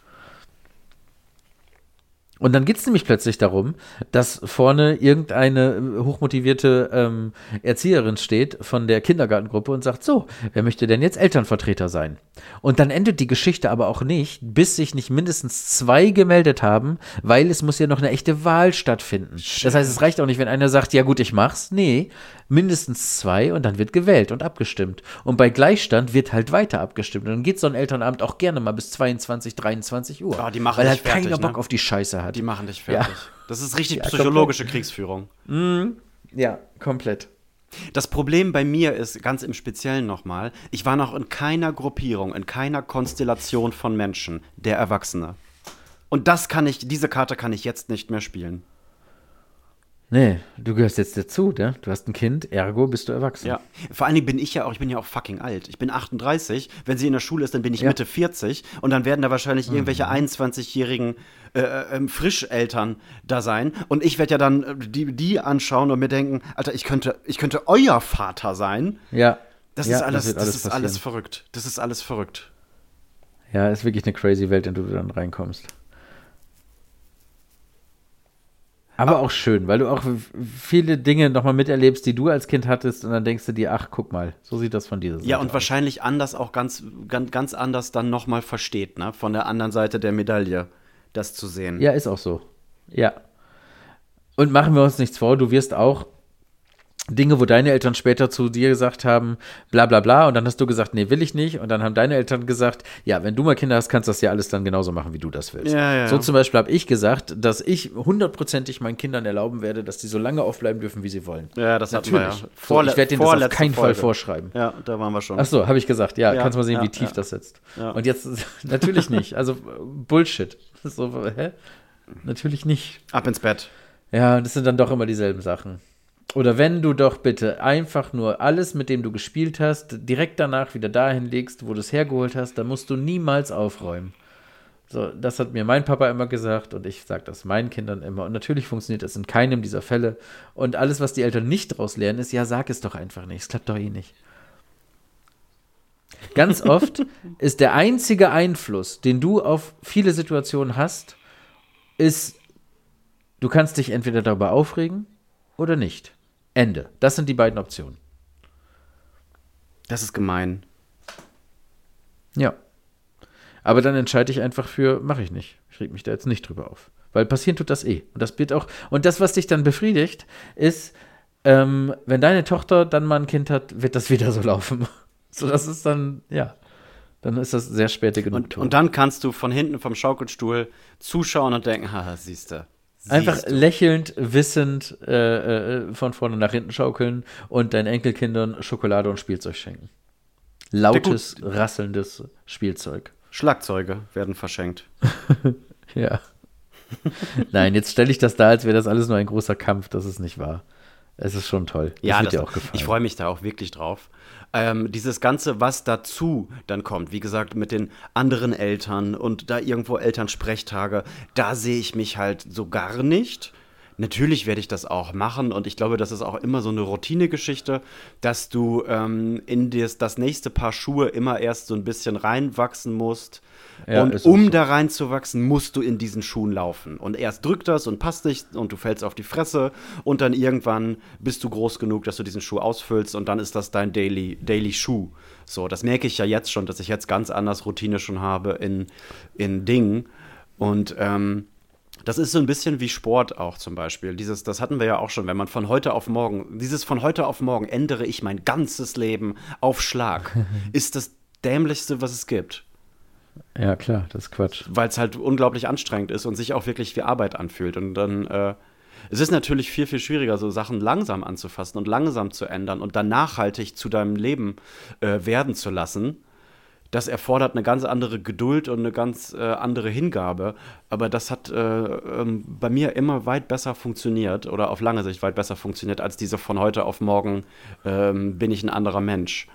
Und dann geht es nämlich plötzlich darum, dass vorne irgendeine hochmotivierte Erzieherin steht von der Kindergartengruppe und sagt, so, wer möchte denn jetzt Elternvertreter sein? Und dann endet die Geschichte aber auch nicht, bis sich nicht mindestens 2 gemeldet haben, weil es muss ja noch eine echte Wahl stattfinden. Shit. Das heißt, es reicht auch nicht, wenn einer sagt, ja gut, ich mach's. Nee, mindestens 2 und dann wird gewählt und abgestimmt. Und bei Gleichstand wird halt weiter abgestimmt. Und dann geht so ein Elternabend auch gerne mal bis 22, 23 Uhr. Oh, die machen weil halt fertig, keiner Bock auf die Scheiße hat. Die machen dich fertig. Ja. Das ist richtig psychologische komplett. Kriegsführung. Mhm. Ja, komplett. Das Problem bei mir ist, ganz im Speziellen nochmal, ich war noch in keiner Gruppierung, in keiner Konstellation von Menschen, der Erwachsene. Und diese Karte kann ich jetzt nicht mehr spielen. Nee, du gehörst jetzt dazu, ne? Du hast ein Kind, ergo bist du erwachsen. Ja, vor allen Dingen bin ich ja auch fucking alt. Ich bin 38, wenn sie in der Schule ist, dann bin ich Mitte 40 und dann werden da wahrscheinlich irgendwelche 21-jährigen Frischeltern da sein und ich werde ja dann die anschauen und mir denken, Alter, ich könnte euer Vater sein. Ja. Das ist alles verrückt. Das ist alles verrückt. Ja, ist wirklich eine crazy Welt, in die du dann reinkommst. Aber auch schön, weil du auch viele Dinge nochmal miterlebst, die du als Kind hattest und dann denkst du dir, ach, guck mal, so sieht das von dieser Seite aus. Ja, und wahrscheinlich anders auch ganz anders dann nochmal versteht, ne? Von der anderen Seite der Medaille, das zu sehen. Ja, ist auch so. Ja. Und machen wir uns nichts vor, du wirst auch Dinge, wo deine Eltern später zu dir gesagt haben, bla bla bla, und dann hast du gesagt, nee, will ich nicht, und dann haben deine Eltern gesagt, ja, wenn du mal Kinder hast, kannst du das ja alles dann genauso machen, wie du das willst. Ja, ja. So zum Beispiel habe ich gesagt, dass ich 100%ig meinen Kindern erlauben werde, dass die so lange aufbleiben dürfen, wie sie wollen. Ja, das natürlich. Hatten wir ja. Ich werde denen das auf keinen Fall vorschreiben. Ja, da waren wir schon. Ach so, habe ich gesagt, ja, kannst mal sehen, wie tief das sitzt. Ja. Und jetzt, natürlich nicht, also Bullshit. So, hä? Natürlich nicht. Ab ins Bett. Ja, das sind dann doch immer dieselben Sachen. Oder wenn du doch bitte einfach nur alles, mit dem du gespielt hast, direkt danach wieder dahin legst, wo du es hergeholt hast, dann musst du niemals aufräumen. So, das hat mir mein Papa immer gesagt und ich sage das meinen Kindern immer. Und natürlich funktioniert das in keinem dieser Fälle. Und alles, was die Eltern nicht daraus lernen, ist, ja, sag es doch einfach nicht. Es klappt doch eh nicht. Ganz oft ist der einzige Einfluss, den du auf viele Situationen hast, ist, du kannst dich entweder darüber aufregen oder nicht. Ende. Das sind die beiden Optionen. Das ist gemein. Ja. Aber dann entscheide ich einfach für, mache ich nicht. Ich reg mich da jetzt nicht drüber auf. Weil passieren tut das eh. Und das wird auch. Und das, was dich dann befriedigt, ist, wenn deine Tochter dann mal ein Kind hat, wird das wieder so laufen. So, das ist dann, ja. Dann ist das sehr späte Genugtuung. Und dann kannst du von hinten vom Schaukelstuhl zuschauen und denken, haha, siehst du. Einfach lächelnd, wissend von vorne nach hinten schaukeln und deinen Enkelkindern Schokolade und Spielzeug schenken. Lautes, rasselndes Spielzeug. Schlagzeuge werden verschenkt. Ja. Nein, jetzt stelle ich das da, als wäre das alles nur ein großer Kampf. Das ist nicht wahr. Es ist schon toll. Ja, das wird dir auch gefallen. Ich freue mich da auch wirklich drauf. Dieses Ganze, was dazu dann kommt, wie gesagt, mit den anderen Eltern und da irgendwo Elternsprechtage, da sehe ich mich halt so gar nicht. Natürlich werde ich das auch machen und ich glaube, das ist auch immer so eine Routinegeschichte, dass du in das nächste Paar Schuhe immer erst so ein bisschen reinwachsen musst. Ja, und um da reinzuwachsen, musst du in diesen Schuhen laufen. Und erst drückt das und passt dich und du fällst auf die Fresse und dann irgendwann bist du groß genug, dass du diesen Schuh ausfüllst und dann ist das dein Daily Schuh. So, das merke ich ja jetzt schon, dass ich jetzt ganz anders Routine schon habe in Dingen. Und das ist so ein bisschen wie Sport auch zum Beispiel. Das hatten wir ja auch schon, wenn man von heute auf morgen, dieses von heute auf morgen ändere ich mein ganzes Leben auf Schlag, ist das Dämlichste, was es gibt. Ja, klar, das ist Quatsch. Weil es halt unglaublich anstrengend ist und sich auch wirklich wie Arbeit anfühlt. Und dann, es ist natürlich viel, viel schwieriger, so Sachen langsam anzufassen und langsam zu ändern und dann nachhaltig zu deinem Leben werden zu lassen. Das erfordert eine ganz andere Geduld und eine ganz andere Hingabe. Aber das hat bei mir immer weit besser funktioniert oder auf lange Sicht weit besser funktioniert, als diese von heute auf morgen bin ich ein anderer Mensch.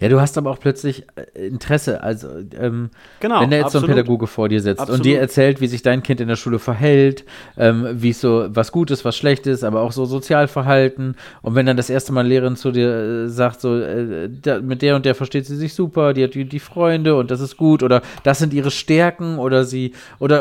Ja, du hast aber auch plötzlich Interesse, also genau, wenn da jetzt absolut so ein Pädagoge vor dir sitzt absolut und dir erzählt, wie sich dein Kind in der Schule verhält, wie es so was Gutes, was Schlechtes, aber auch so Sozialverhalten und wenn dann das erste Mal eine Lehrerin zu dir sagt, so mit der und der versteht sie sich super, die hat die Freunde und das ist gut oder das sind ihre Stärken oder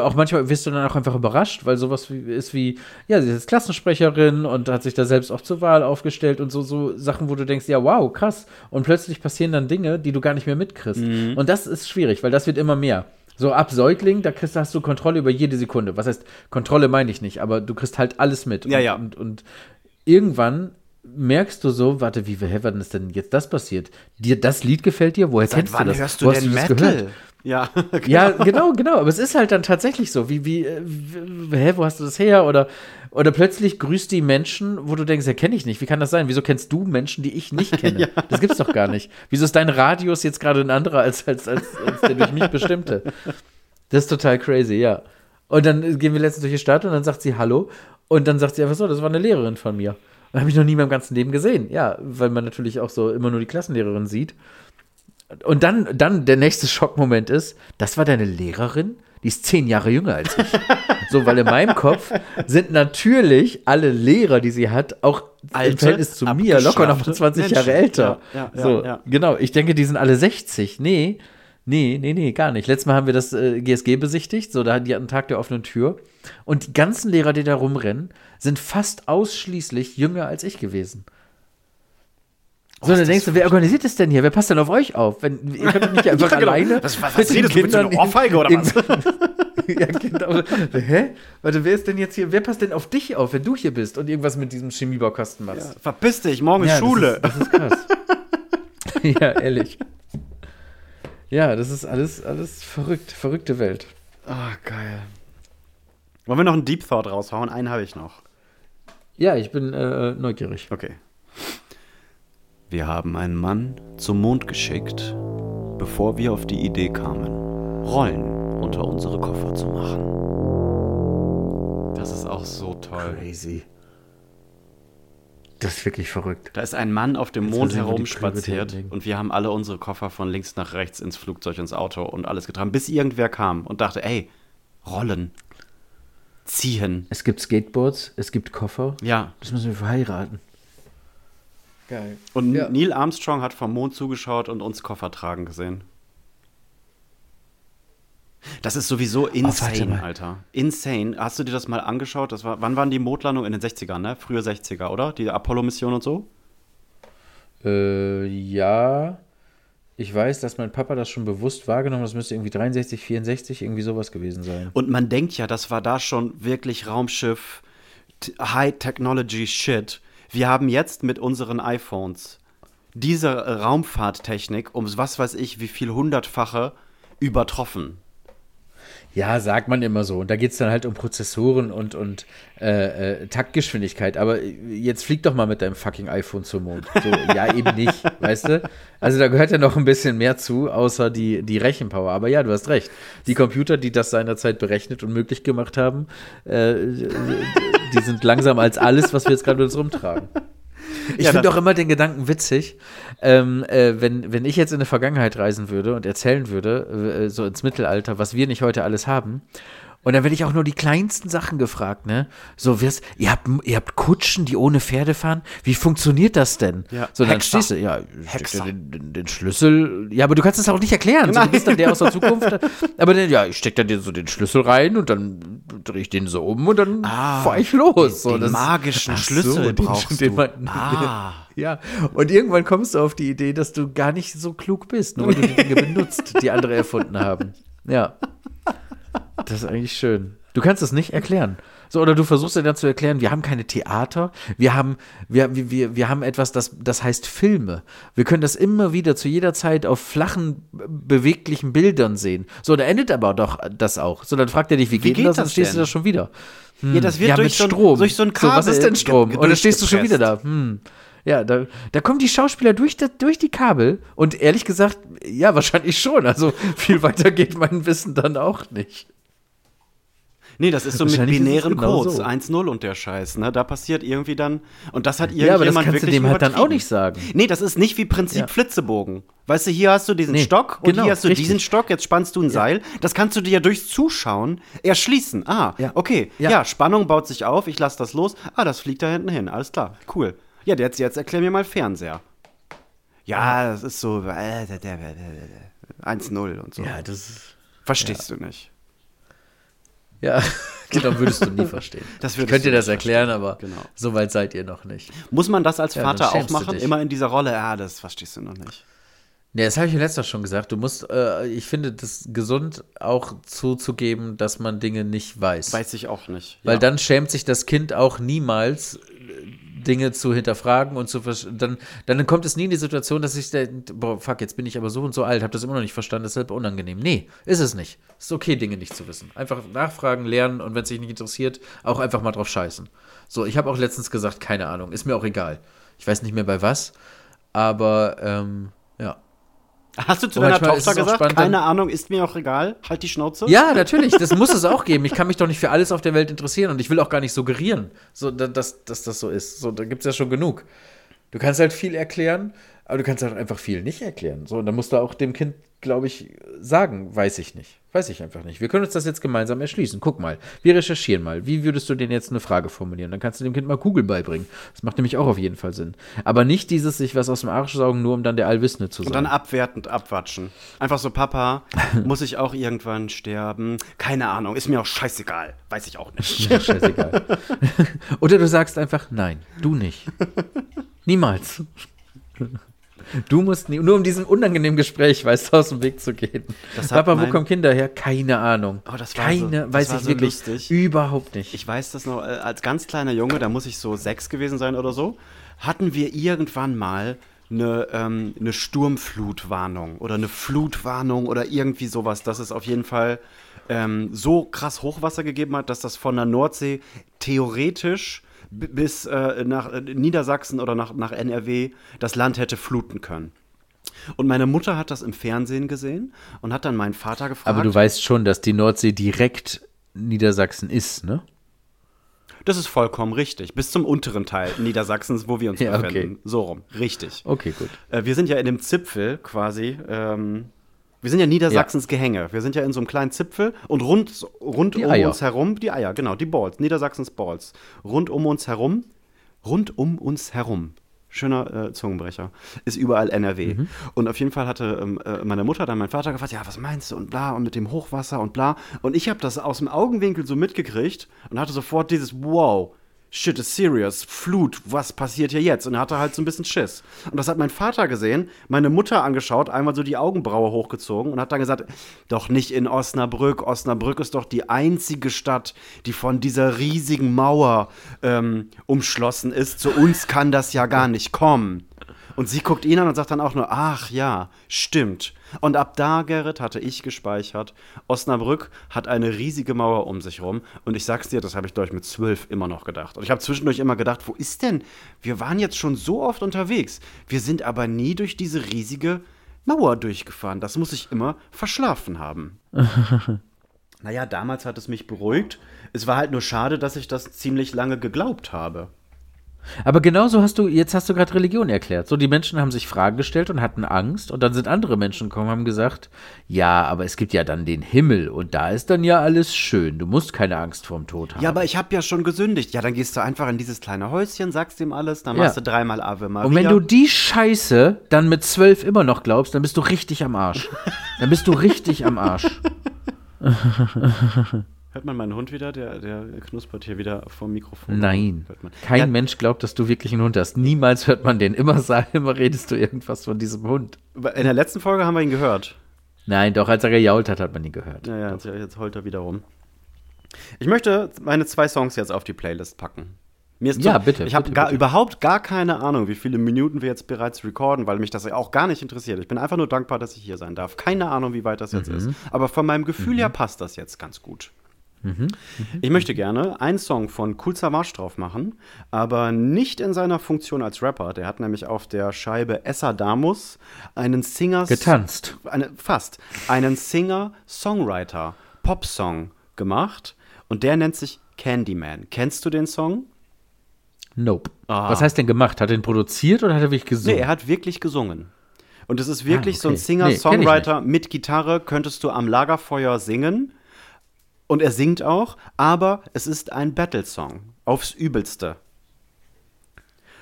auch manchmal wirst du dann auch einfach überrascht, weil sowas ist wie, ja, sie ist jetzt Klassensprecherin und hat sich da selbst auch zur Wahl aufgestellt und so Sachen, wo du denkst, ja wow, krass und plötzlich passieren dann Dinge, die du gar nicht mehr mitkriegst. Mhm. Und das ist schwierig, weil das wird immer mehr. So ab Säugling, da hast du Kontrolle über jede Sekunde. Was heißt, Kontrolle meine ich nicht, aber du kriegst halt alles mit. Ja, ja. Und irgendwann merkst du so, warte, wie war denn das denn jetzt das passiert? Dir, das Lied gefällt dir? Woher kennst du das? Wann hörst du denn Metal? Ja, genau. Ja, genau. Aber es ist halt dann tatsächlich so, wo hast du das her? Oder plötzlich grüßt die Menschen, wo du denkst, ja, kenne ich nicht. Wie kann das sein? Wieso kennst du Menschen, die ich nicht kenne? Ja. Das gibt's doch gar nicht. Wieso ist dein Radius jetzt gerade ein anderer als der durch mich bestimmte? Das ist total crazy, ja. Und dann gehen wir letztens durch die Stadt und dann sagt sie Hallo. Und dann sagt sie einfach so, das war eine Lehrerin von mir. Und habe ich noch nie in meinem ganzen Leben gesehen. Ja, weil man natürlich auch so immer nur die Klassenlehrerin sieht. Und dann der nächste Schockmoment ist, das war deine Lehrerin? Die ist 10 Jahre jünger als ich. So, weil in meinem Kopf sind natürlich alle Lehrer, die sie hat, auch im Verhältnis zu mir locker noch 20 Jahre älter. Ja, so, ja. Genau, ich denke, die sind alle 60. Nee, gar nicht. Letztes Mal haben wir das GSG besichtigt, so, die hatten Tag der offenen Tür. Und die ganzen Lehrer, die da rumrennen, sind fast ausschließlich jünger als ich gewesen. So, dann denkst du, wer organisiert das denn hier? Wer passt denn auf euch auf? Ihr könnt doch nicht einfach ja, genau, alleine. Was redest du? Bist du eine Ohrfeige oder was? Ja, genau. Hä? Warte, wer ist denn jetzt hier? Wer passt denn auf dich auf, wenn du hier bist und irgendwas mit diesem Chemiebaukasten machst? Ja, verpiss dich, morgen ist Schule. Das ist krass. Ja, ehrlich. Ja, das ist alles verrückt. Verrückte Welt. Ah, geil. Wollen wir noch einen Deep Thought raushauen? Einen habe ich noch. Ja, ich bin neugierig. Okay. Wir haben einen Mann zum Mond geschickt, bevor wir auf die Idee kamen, Rollen unter unsere Koffer zu machen. Das ist auch so toll. Crazy. Das ist wirklich verrückt. Da ist ein Mann auf dem Mond herumspaziert und wir haben alle unsere Koffer von links nach rechts ins Flugzeug, ins Auto und alles getragen, bis irgendwer kam und dachte, ey, rollen, ziehen. Es gibt Skateboards, es gibt Koffer. Ja. Das müssen wir verheiraten. Geil. Und ja. Neil Armstrong hat vom Mond zugeschaut und uns Koffer tragen gesehen. Das ist sowieso insane, Alter. Insane. Hast du dir das mal angeschaut? Das war, wann waren die Mondlandungen? In den 60ern, ne? Frühe 60er, oder? Die Apollo-Mission und so? Ja. Ich weiß, dass mein Papa das schon bewusst wahrgenommen hat. Das müsste irgendwie 63, 64, irgendwie sowas gewesen sein. Und man denkt ja, das war da schon wirklich Raumschiff, High-Technology-Shit. Wir haben jetzt mit unseren iPhones diese Raumfahrttechnik um was weiß ich wie viel hundertfache übertroffen. Ja, sagt man immer so. Und da geht es dann halt um Prozessoren und Taktgeschwindigkeit. Aber jetzt flieg doch mal mit deinem fucking iPhone zum Mond. So, ja, eben nicht, weißt du? Also da gehört ja noch ein bisschen mehr zu, außer die Rechenpower. Aber ja, du hast recht. Die Computer, die das seinerzeit berechnet und möglich gemacht haben, die sind langsam als alles, was wir jetzt gerade mit uns rumtragen. Ich finde auch immer den Gedanken witzig, wenn ich jetzt in die Vergangenheit reisen würde und erzählen würde, so ins Mittelalter, was wir nicht heute alles haben. Und dann werde ich auch nur die kleinsten Sachen gefragt, ne? So, ihr habt Kutschen, die ohne Pferde fahren? Wie funktioniert das denn? Ja. So, dann stehst du, ja, den Schlüssel. Ja, aber du kannst es auch nicht erklären. So, du bist dann der aus der Zukunft. Aber dann, ja, ich stecke dann so den Schlüssel rein und dann drehe ich den so um und dann fahre ich los. Den magischen Schlüssel brauchst du. Ja, und irgendwann kommst du auf die Idee, dass du gar nicht so klug bist, nur weil du die Dinge benutzt, die andere erfunden haben. Ja. Das ist eigentlich schön. Du kannst es nicht erklären. So, oder du versuchst dir dann zu erklären, wir haben keine Theater, wir haben etwas, das heißt Filme. Wir können das immer wieder zu jeder Zeit auf flachen, beweglichen Bildern sehen. So, da endet aber doch das auch. So, dann fragt er dich, wie geht das? Dann stehst du da schon wieder. Ja, das wird durch so ein Kabel. So, was ist denn Strom? Und dann stehst du schon wieder da. Ja, da kommen die Schauspieler durch die Kabel und ehrlich gesagt, ja, wahrscheinlich schon. Also viel weiter geht mein Wissen dann auch nicht. Nee, das ist so mit binären Codes, so. 1-0 und der Scheiß, ne? Da passiert irgendwie dann, und das hat irgendjemand wirklich. Ja, aber das kannst du dem halt dann auch nicht sagen. Nee, das ist nicht wie Prinzip Flitzebogen. Weißt du, hier hast du diesen Stock und hier hast du diesen Stock, jetzt spannst du ein Seil. Das kannst du dir ja durchs Zuschauen erschließen. Ah, okay, Spannung baut sich auf, ich lasse das los. Ah, das fliegt da hinten hin, alles klar, cool. Ja, jetzt erklär mir mal Fernseher. Ja, das ist so 1-0 und so. Ja, das verstehst du nicht. Ja, genau, würdest du nie verstehen. Ich könnte dir das erklären, aber so weit seid ihr noch nicht. Muss man das als Vater auch machen? Immer in dieser Rolle, das verstehst du noch nicht. Ja, das habe ich letztes Mal schon gesagt. Du musst, ich finde, das gesund auch zuzugeben, dass man Dinge nicht weiß. Weiß ich auch nicht. Weil dann schämt sich das Kind auch niemals, Dinge zu hinterfragen und zu dann kommt es nie in die Situation, dass ich denke, boah, fuck, jetzt bin ich aber so und so alt, habe das immer noch nicht verstanden, das ist halt unangenehm. Nee, ist es nicht. Ist okay, Dinge nicht zu wissen. Einfach nachfragen, lernen und wenn es dich nicht interessiert, auch einfach mal drauf scheißen. So, ich habe auch letztens gesagt, keine Ahnung, ist mir auch egal. Ich weiß nicht mehr bei was, aber ja. Hast du zu deiner Tochter gesagt, keine Ahnung, ist mir auch egal, halt die Schnauze? Ja, natürlich, das muss es auch geben. Ich kann mich doch nicht für alles auf der Welt interessieren und ich will auch gar nicht suggerieren, so, dass das so ist. So, da gibt es ja schon genug. Du kannst halt viel erklären, aber du kannst halt einfach viel nicht erklären. So, und dann musst du auch dem Kind, glaube ich, sagen, weiß ich nicht. Weiß ich einfach nicht. Wir können uns das jetzt gemeinsam erschließen. Guck mal, wir recherchieren mal. Wie würdest du denn jetzt eine Frage formulieren? Dann kannst du dem Kind mal Google beibringen. Das macht nämlich auch auf jeden Fall Sinn. Aber nicht dieses sich was aus dem Arsch saugen, nur um dann der Allwissende zu sein. Und dann abwertend abwatschen. Einfach so, Papa, muss ich auch irgendwann sterben? Keine Ahnung, ist mir auch scheißegal. Weiß ich auch nicht. Ja, scheißegal. Oder du sagst einfach, nein, du nicht. Niemals. Du musst nur um diesem unangenehmen Gespräch, weißt du, aus dem Weg zu gehen. Papa, wo kommen Kinder her? Keine Ahnung. Oh, das war keine, so, weiß das war ich so wirklich lustig. Überhaupt nicht. Ich weiß das noch, als ganz kleiner Junge, da muss ich so 6 gewesen sein oder so, hatten wir irgendwann mal eine Sturmflutwarnung oder eine Flutwarnung oder irgendwie sowas, dass es auf jeden Fall so krass Hochwasser gegeben hat, dass das von der Nordsee theoretisch bis nach Niedersachsen oder nach NRW das Land hätte fluten können. Und meine Mutter hat das im Fernsehen gesehen und hat dann meinen Vater gefragt. Aber du weißt schon, dass die Nordsee direkt Niedersachsen ist, ne? Das ist vollkommen richtig. Bis zum unteren Teil Niedersachsens, wo wir uns befinden. Okay. So rum. Richtig. Okay, gut. Wir sind ja in dem Zipfel quasi. Wir sind ja Niedersachsens Gehänge. Wir sind ja in so einem kleinen Zipfel und rund um uns herum, die Eier, genau, die Balls, Niedersachsens Balls. Rund um uns herum. Schöner Zungenbrecher. Ist überall NRW. Mhm. Und auf jeden Fall hatte meine Mutter dann meinen Vater gefragt, ja, was meinst du und bla und mit dem Hochwasser und bla. Und ich habe das aus dem Augenwinkel so mitgekriegt und hatte sofort dieses wow, shit is serious, Flut, was passiert hier jetzt? Und hatte halt so ein bisschen Schiss. Und das hat mein Vater gesehen, meine Mutter angeschaut, einmal so die Augenbraue hochgezogen und hat dann gesagt, doch nicht in Osnabrück. Osnabrück ist doch die einzige Stadt, die von dieser riesigen Mauer umschlossen ist. Zu uns kann das ja gar nicht kommen. Und sie guckt ihn an und sagt dann auch nur, ach ja, stimmt. Und ab da, Gerrit, hatte ich gespeichert, Osnabrück hat eine riesige Mauer um sich rum. Und ich sag's dir, das habe ich, glaube ich, mit 12 immer noch gedacht. Und ich habe zwischendurch immer gedacht, wo ist denn? Wir waren jetzt schon so oft unterwegs. Wir sind aber nie durch diese riesige Mauer durchgefahren. Das muss ich immer verschlafen haben. Naja, damals hat es mich beruhigt. Es war halt nur schade, dass ich das ziemlich lange geglaubt habe. Aber genauso hast du gerade Religion erklärt. So, die Menschen haben sich Fragen gestellt und hatten Angst und dann sind andere Menschen gekommen und haben gesagt, ja, aber es gibt ja dann den Himmel und da ist dann ja alles schön. Du musst keine Angst vorm Tod haben. Ja, aber ich habe ja schon gesündigt. Ja, dann gehst du einfach in dieses kleine Häuschen, sagst ihm alles, dann machst du dreimal Ave Maria. Und wenn du die Scheiße dann mit 12 immer noch glaubst, dann bist du richtig am Arsch. Dann bist du richtig am Arsch. Hört man meinen Hund wieder? Der knuspert hier wieder vom Mikrofon. Nein, kein Mensch glaubt, dass du wirklich einen Hund hast. Niemals hört man den. Immer redest du irgendwas von diesem Hund. In der letzten Folge haben wir ihn gehört. Nein, doch, als er gejault hat, hat man ihn gehört. Ja, jetzt heult er wieder rum. Ich möchte meine 2 Songs jetzt auf die Playlist packen. Mir ist bitte. Ich habe überhaupt gar keine Ahnung, wie viele Minuten wir jetzt bereits recorden, weil mich das auch gar nicht interessiert. Ich bin einfach nur dankbar, dass ich hier sein darf. Keine Ahnung, wie weit das jetzt ist. Aber von meinem Gefühl her passt das jetzt ganz gut. Ich möchte gerne einen Song von Kool Savas drauf machen, aber nicht in seiner Funktion als Rapper. Der hat nämlich auf der Scheibe Essa Damus einen Singer... Getanzt. Einen Singer-Songwriter, Popsong gemacht und der nennt sich Candyman. Kennst du den Song? Nope. Ah. Was heißt denn gemacht? Hat er ihn produziert oder hat er wirklich gesungen? Nee, er hat wirklich gesungen. Und es ist wirklich so ein Singer-Songwriter mit Gitarre, könntest du am Lagerfeuer singen. Und er singt auch, aber es ist ein Battle-Song. Aufs Übelste.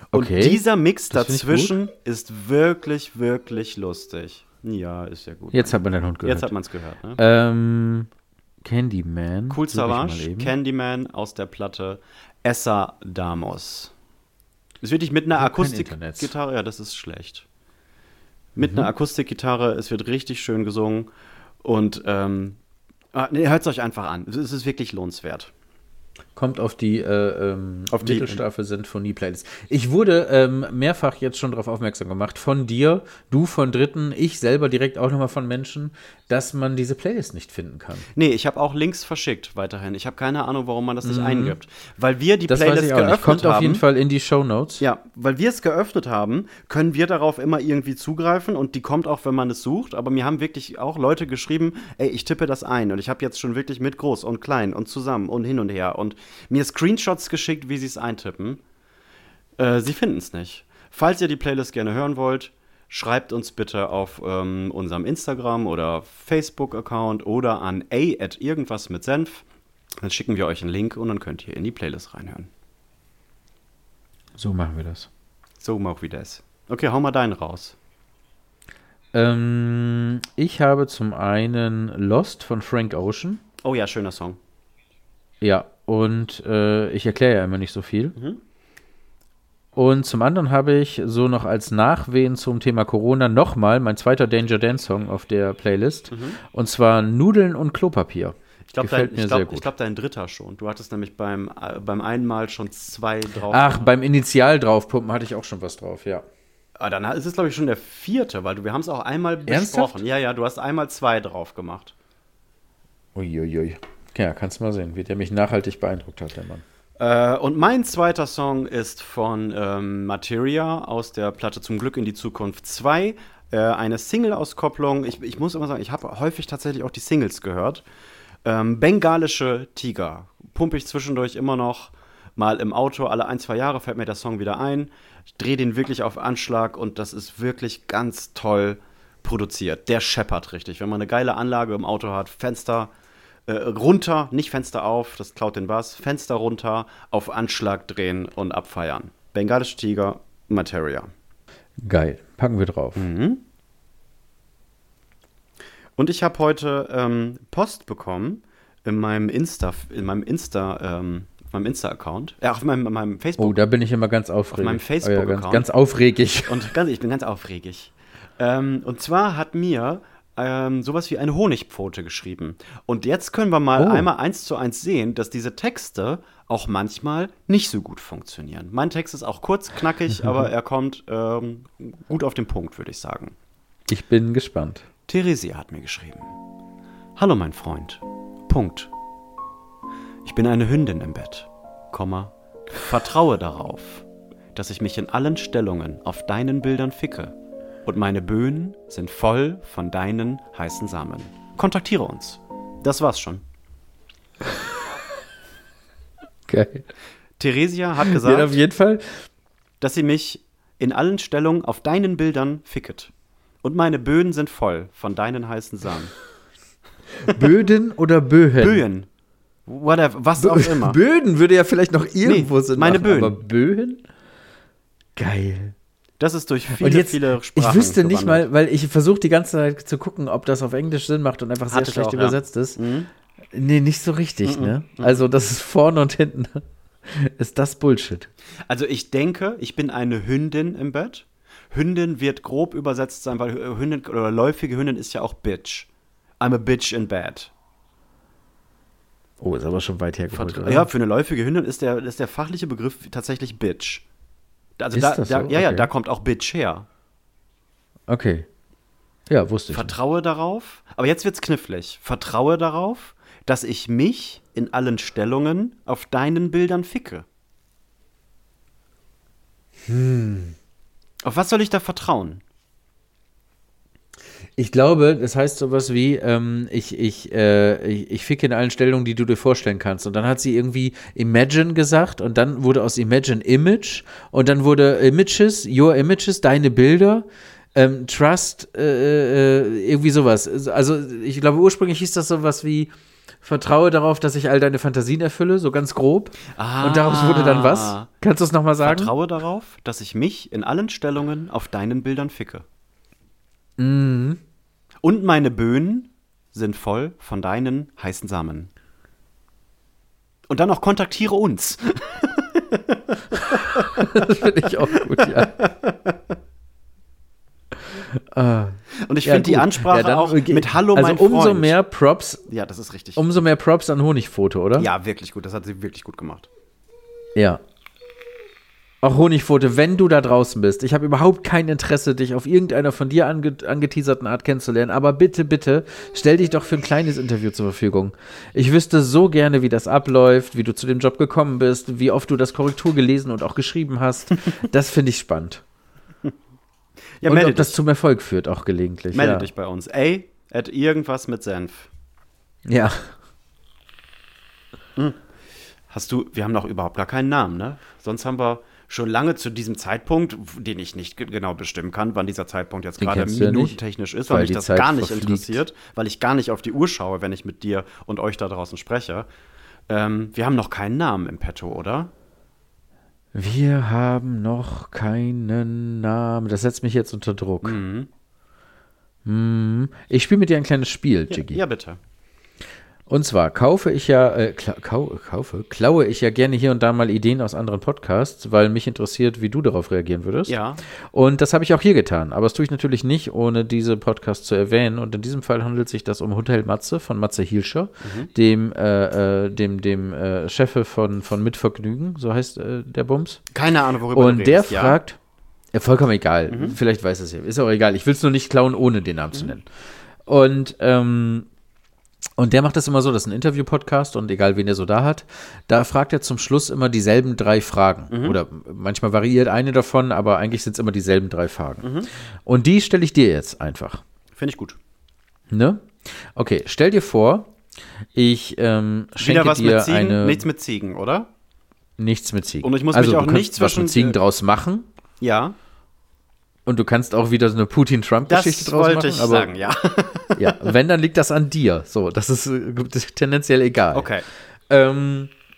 Und dieser Mix dazwischen ist wirklich, wirklich lustig. Ja, ist ja gut. Jetzt hat man den Hund gehört. Jetzt hat man es gehört, ne? Candyman. Kool Savas, Candyman aus der Platte Essa Damus. Es wird dich mit einer Akustikgitarre, ja, das ist schlecht. Mit einer Akustikgitarre, es wird richtig schön gesungen. Und, hört es euch einfach an. Es ist wirklich lohnenswert. Kommt auf die Mittelstafel-Sinfonie-Playlist. Ich wurde mehrfach jetzt schon darauf aufmerksam gemacht, von dir, du von Dritten, ich selber direkt auch nochmal von Menschen, dass man diese Playlist nicht finden kann. Nee, ich habe auch Links verschickt weiterhin. Ich habe keine Ahnung, warum man das nicht eingibt. Weil wir die Playlist geöffnet haben. Kommt auf jeden Fall in die Shownotes. Ja, weil wir es geöffnet haben, können wir darauf immer irgendwie zugreifen und die kommt auch, wenn man es sucht. Aber mir haben wirklich auch Leute geschrieben, ey, ich tippe das ein und ich habe jetzt schon wirklich mit groß und klein und zusammen und hin und her und mir Screenshots geschickt, wie sie es eintippen. Sie finden es nicht. Falls ihr die Playlist gerne hören wollt, schreibt uns bitte auf unserem Instagram- oder Facebook-Account oder an @irgendwasmitsenf. Dann schicken wir euch einen Link und dann könnt ihr in die Playlist reinhören. So machen wir das. So machen wir das. Okay, hau mal deinen raus. Ich habe zum einen Lost von Frank Ocean. Oh ja, schöner Song. Ja, und ich erkläre ja immer nicht so viel. Und zum anderen habe ich so noch als Nachwehen zum Thema Corona nochmal mein zweiter Danger Dan Song auf der Playlist. Und zwar Nudeln und Klopapier. Ich glaube, dein dritter schon. Du hattest nämlich beim einen Mal schon 2 drauf. Ach, beim Initial draufpumpen hatte ich auch schon was drauf, ja. Aber dann ist es, glaube ich, schon der vierte, weil wir haben es auch einmal besprochen. Ernsthaft? Ja, du hast einmal 2 drauf gemacht. Uiuiui. Ja, kannst du mal sehen, wie der mich nachhaltig beeindruckt hat, der Mann. Und mein zweiter Song ist von Materia aus der Platte Zum Glück in die Zukunft 2. Eine Single-Auskopplung. Ich muss immer sagen, ich habe häufig tatsächlich auch die Singles gehört. Bengalische Tiger. Pumpe ich zwischendurch immer noch. mal im Auto, alle 1-2 Jahre fällt mir der Song wieder ein. Ich drehe den wirklich auf Anschlag und das ist wirklich ganz toll produziert. Der scheppert richtig. Wenn man eine geile Anlage im Auto hat, Fenster runter, nicht Fenster auf, das klaut den Bass, Fenster runter, auf Anschlag drehen und abfeiern. Bengalische Tiger, Materia. Geil, packen wir drauf. Mhm. Und ich habe heute Post bekommen in meinem Insta-Account. Auf meinem Facebook. Oh, da bin ich immer ganz aufregig. Auf meinem Facebook-Account. Ganz aufregig. Ich bin ganz aufregig. Und zwar hat mir sowas wie eine Honigpfote geschrieben. Und jetzt können wir mal einmal 1:1 sehen, dass diese Texte auch manchmal nicht so gut funktionieren. Mein Text ist auch kurz, knackig, aber er kommt gut auf den Punkt, würde ich sagen. Ich bin gespannt. Theresia hat mir geschrieben. Hallo, mein Freund. Punkt. Ich bin eine Hündin im Bett, Komma. Vertraue darauf, dass ich mich in allen Stellungen auf deinen Bildern ficke und meine Böen sind voll von deinen heißen Samen. Kontaktiere uns. Das war's schon. Geil. Theresia hat gesagt, auf jeden Fall, dass sie mich in allen Stellungen auf deinen Bildern ficket. Und meine Böden sind voll von deinen heißen Samen. Böden oder Böhen? Böen. Whatever, was auch immer. Böden würde ja vielleicht noch irgendwo Sinn machen. Böen. Aber Böhen? Geil. Das ist durch viele, viele Sprachen. Ich wüsste nicht mal, weil ich versuche die ganze Zeit zu gucken, ob das auf Englisch Sinn macht und einfach sehr schlecht übersetzt ist. Mhm. Nee, nicht so richtig, ne? Also das ist vorne und hinten. Ist das Bullshit? Also ich denke, ich bin eine Hündin im Bett. Hündin wird grob übersetzt sein, weil Hündin oder läufige Hündin ist ja auch Bitch. I'm a bitch in bed. Oh, ist aber schon weit hergeholt, oder? Ja, für eine läufige Hündin ist der fachliche Begriff tatsächlich Bitch. Also ist das so? Ja, da kommt auch Bitch her. Okay. Ja, wusste ich. Vertraue darauf, aber jetzt wird's knifflig. Vertraue darauf, dass ich mich in allen Stellungen auf deinen Bildern ficke. Auf was soll ich da vertrauen? Ich glaube, das heißt sowas wie, ich ficke in allen Stellungen, die du dir vorstellen kannst. Und dann hat sie irgendwie Imagine gesagt und dann wurde aus Imagine Image und dann wurde Images, your images, deine Bilder, Trust, irgendwie sowas. Also ich glaube, ursprünglich hieß das sowas wie, vertraue darauf, dass ich all deine Fantasien erfülle, so ganz grob. Und daraus wurde dann was? Kannst du es nochmal sagen? Vertraue darauf, dass ich mich in allen Stellungen auf deinen Bildern ficke. Mhm. Und meine Böen sind voll von deinen heißen Samen. Und dann noch kontaktiere uns. Das finde ich auch gut, ja. Und ich finde die Ansprache auch mit Hallo, mein Freund. Also umso mehr Props. Ja, das ist richtig. Umso mehr Props an Honigfoto, oder? Ja, wirklich gut. Das hat sie wirklich gut gemacht. Ja. Auch Honigpfote, wenn du da draußen bist. Ich habe überhaupt kein Interesse, dich auf irgendeiner von dir angeteaserten Art kennenzulernen. Aber bitte, bitte, stell dich doch für ein kleines Interview zur Verfügung. Ich wüsste so gerne, wie das abläuft, wie du zu dem Job gekommen bist, wie oft du das Korrektur gelesen und auch geschrieben hast. Das finde ich spannend. Ja, und ob das zum Erfolg führt, auch gelegentlich. Melde dich bei uns. Ey, at irgendwas mit Senf. Ja. Wir haben noch überhaupt gar keinen Namen, ne? Sonst haben wir schon lange zu diesem Zeitpunkt, den ich nicht genau bestimmen kann, wann dieser Zeitpunkt jetzt gerade minutentechnisch ist, weil mich das Zeit gar nicht interessiert, weil ich gar nicht auf die Uhr schaue, wenn ich mit dir und euch da draußen spreche. Wir haben noch keinen Namen im Petto, oder? Wir haben noch keinen Namen. Das setzt mich jetzt unter Druck. Ich spiele mit dir ein kleines Spiel, Jiggy. Ja, bitte. Und zwar klaue ich ja gerne hier und da mal Ideen aus anderen Podcasts, weil mich interessiert, wie du darauf reagieren würdest. Ja. Und das habe ich auch hier getan. Aber das tue ich natürlich nicht, ohne diese Podcasts zu erwähnen. Und in diesem Fall handelt sich das um Hotel Matze von Matze Hielscher, dem Chefe von Mitvergnügen, so heißt der Bums. Keine Ahnung, worüber du redest. Und der fragt, ja, vollkommen egal, vielleicht weiß es ja, ist auch egal. Ich will es nur nicht klauen, ohne den Namen zu nennen. Und der macht das immer so, das ist ein Interview-Podcast und egal, wen er so da hat, da fragt er zum Schluss immer dieselben 3 Fragen. Oder manchmal variiert eine davon, aber eigentlich sind es immer dieselben 3 Fragen. Und die stelle ich dir jetzt einfach. Finde ich gut. Ne? Okay, stell dir vor, ich schenke dir eine... Wieder was mit Ziegen, nichts mit Ziegen, oder? nichts mit Ziegen. Und ich muss also, mich auch nicht zwischen... Also du kannst was mit Ziegen draus machen. Ja. Und du kannst auch wieder so eine Putin-Trump-Geschichte draus machen. Das wollte ich sagen, ja. Ja, wenn, dann liegt das an dir. So, das ist tendenziell egal. Okay.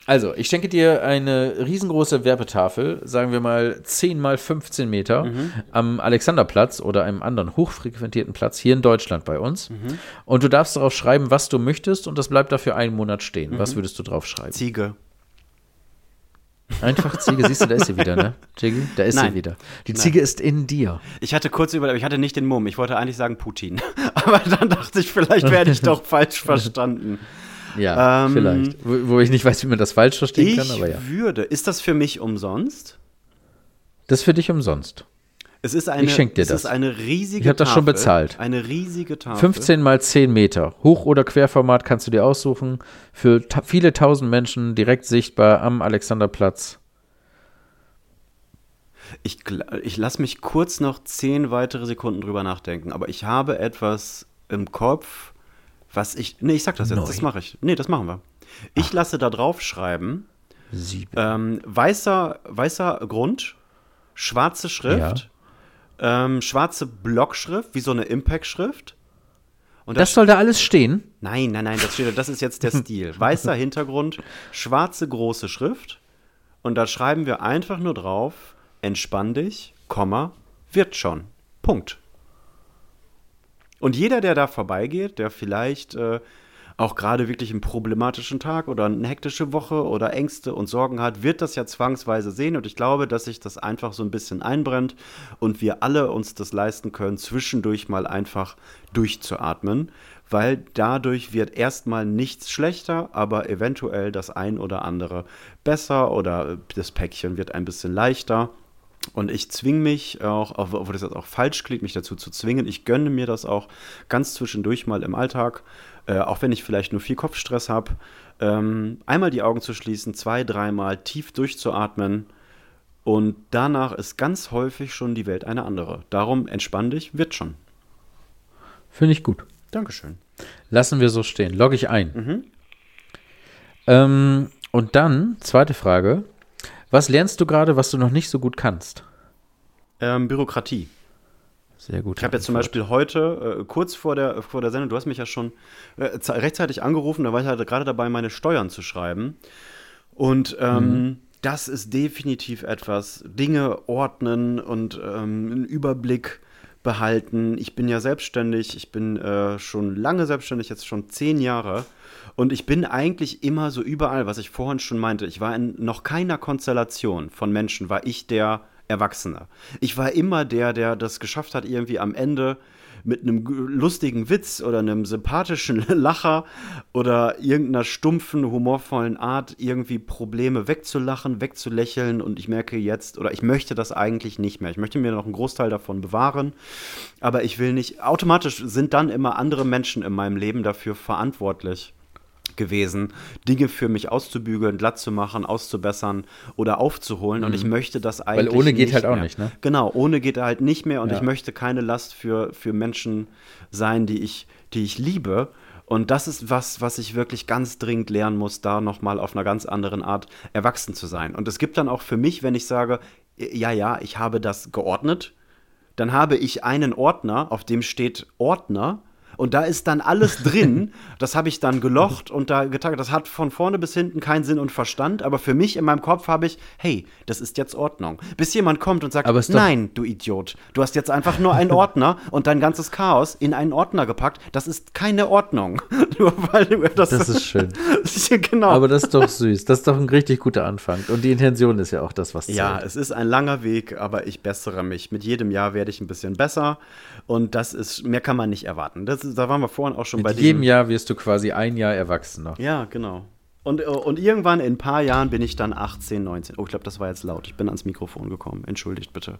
Also, ich schenke dir eine riesengroße Werbetafel, sagen wir mal 10 mal 15 Meter, am Alexanderplatz oder einem anderen hochfrequentierten Platz hier in Deutschland bei uns. Mhm. Und du darfst darauf schreiben, was du möchtest, und das bleibt dafür einen Monat stehen. Mhm. Was würdest du drauf schreiben? Ziege. Einfach Ziege, siehst du, da ist sie wieder, ne? Jiggy, da ist sie wieder. Die Ziege ist in dir. Ich hatte kurz überlegt, ich hatte nicht den Mumm. Ich wollte eigentlich sagen Putin. Aber dann dachte ich, vielleicht werde ich doch falsch verstanden. Ja, vielleicht. Wo ich nicht weiß, wie man das falsch verstehen kann, aber ja. Ich würde. Ist das für mich umsonst? Das ist für dich umsonst. Es ist eine, ich schenke dir das. Ist eine riesige ich habe das schon bezahlt. Eine riesige Tafel. 15 mal 10 Meter. Hoch- oder Querformat kannst du dir aussuchen. Für viele tausend Menschen direkt sichtbar am Alexanderplatz. Ich lasse mich kurz noch 10 weitere Sekunden drüber nachdenken. Aber ich habe etwas im Kopf, was ich... Nee, ich sag das jetzt. Das mache ich. Nee, das machen wir. Ich lasse da drauf schreiben. 7. Weißer Grund, schwarze Schrift. Ja. Schwarze Blockschrift, wie so eine Impact-Schrift. Und das soll da alles stehen? Nein, das ist jetzt der Stil. Weißer Hintergrund, schwarze große Schrift. Und da schreiben wir einfach nur drauf, entspann dich, Komma, wird schon. Punkt. Und jeder, der da vorbeigeht, der vielleicht auch gerade wirklich einen problematischen Tag oder eine hektische Woche oder Ängste und Sorgen hat, wird das ja zwangsweise sehen. Und ich glaube, dass sich das einfach so ein bisschen einbrennt und wir alle uns das leisten können, zwischendurch mal einfach durchzuatmen, weil dadurch wird erstmal nichts schlechter, aber eventuell das ein oder andere besser oder das Päckchen wird ein bisschen leichter. Und ich zwinge mich auch, obwohl das jetzt auch falsch klingt, mich dazu zu zwingen. Ich gönne mir das auch ganz zwischendurch mal im Alltag, auch wenn ich vielleicht nur viel Kopfstress habe, einmal die Augen zu schließen, 2-3 Mal tief durchzuatmen. Und danach ist ganz häufig schon die Welt eine andere. Darum entspann dich, wird schon. Finde ich gut. Dankeschön. Lassen wir so stehen. Logge ich ein. Und dann, zweite Frage. Was lernst du gerade, was du noch nicht so gut kannst? Bürokratie. Sehr gut. Ich habe jetzt zum Beispiel heute, kurz vor der Sendung, du hast mich ja schon rechtzeitig angerufen, da war ich halt gerade dabei, meine Steuern zu schreiben. Und das ist definitiv etwas. Dinge ordnen und einen Überblick behalten. Ich bin ja selbstständig, ich bin schon lange selbstständig, jetzt schon 10 Jahre. Und ich bin eigentlich immer so überall, was ich vorhin schon meinte, ich war in noch keiner Konstellation von Menschen, war ich der Erwachsene. Ich war immer der das geschafft hat, irgendwie am Ende mit einem lustigen Witz oder einem sympathischen Lacher oder irgendeiner stumpfen, humorvollen Art irgendwie Probleme wegzulachen, wegzulächeln. Und ich merke jetzt, oder ich möchte das eigentlich nicht mehr. Ich möchte mir noch einen Großteil davon bewahren, aber ich will nicht, automatisch sind dann immer andere Menschen in meinem Leben dafür verantwortlich gewesen, Dinge für mich auszubügeln, glatt zu machen, auszubessern oder aufzuholen. Und ich möchte das eigentlich nicht. Weil ohne geht halt auch nicht, ne? Genau, ohne geht halt nicht mehr. Und ich möchte keine Last für Menschen sein, die ich liebe. Und das ist was ich wirklich ganz dringend lernen muss, da nochmal auf einer ganz anderen Art erwachsen zu sein. Und es gibt dann auch für mich, wenn ich sage, ja, ich habe das geordnet, dann habe ich einen Ordner, auf dem steht Ordner. Und da ist dann alles drin, das habe ich dann gelocht und da getan. Das hat von vorne bis hinten keinen Sinn und Verstand, aber für mich in meinem Kopf habe ich, hey, das ist jetzt Ordnung. Bis jemand kommt und sagt, nein, du Idiot, du hast jetzt einfach nur einen Ordner und dein ganzes Chaos in einen Ordner gepackt, das ist keine Ordnung. Nur weil das ist schön. Genau. Aber das ist doch süß, das ist doch ein richtig guter Anfang und die Intention ist ja auch das, was zählt. Ja, es ist ein langer Weg, aber ich bessere mich. Mit jedem Jahr werde ich ein bisschen besser und das ist, mehr kann man nicht erwarten. Da waren wir vorhin auch schon bei dem. Mit jedem Jahr wirst du quasi ein Jahr erwachsener. Ja, genau. Und irgendwann in ein paar Jahren bin ich dann 18, 19. Oh, ich glaube, das war jetzt laut. Ich bin ans Mikrofon gekommen. Entschuldigt bitte.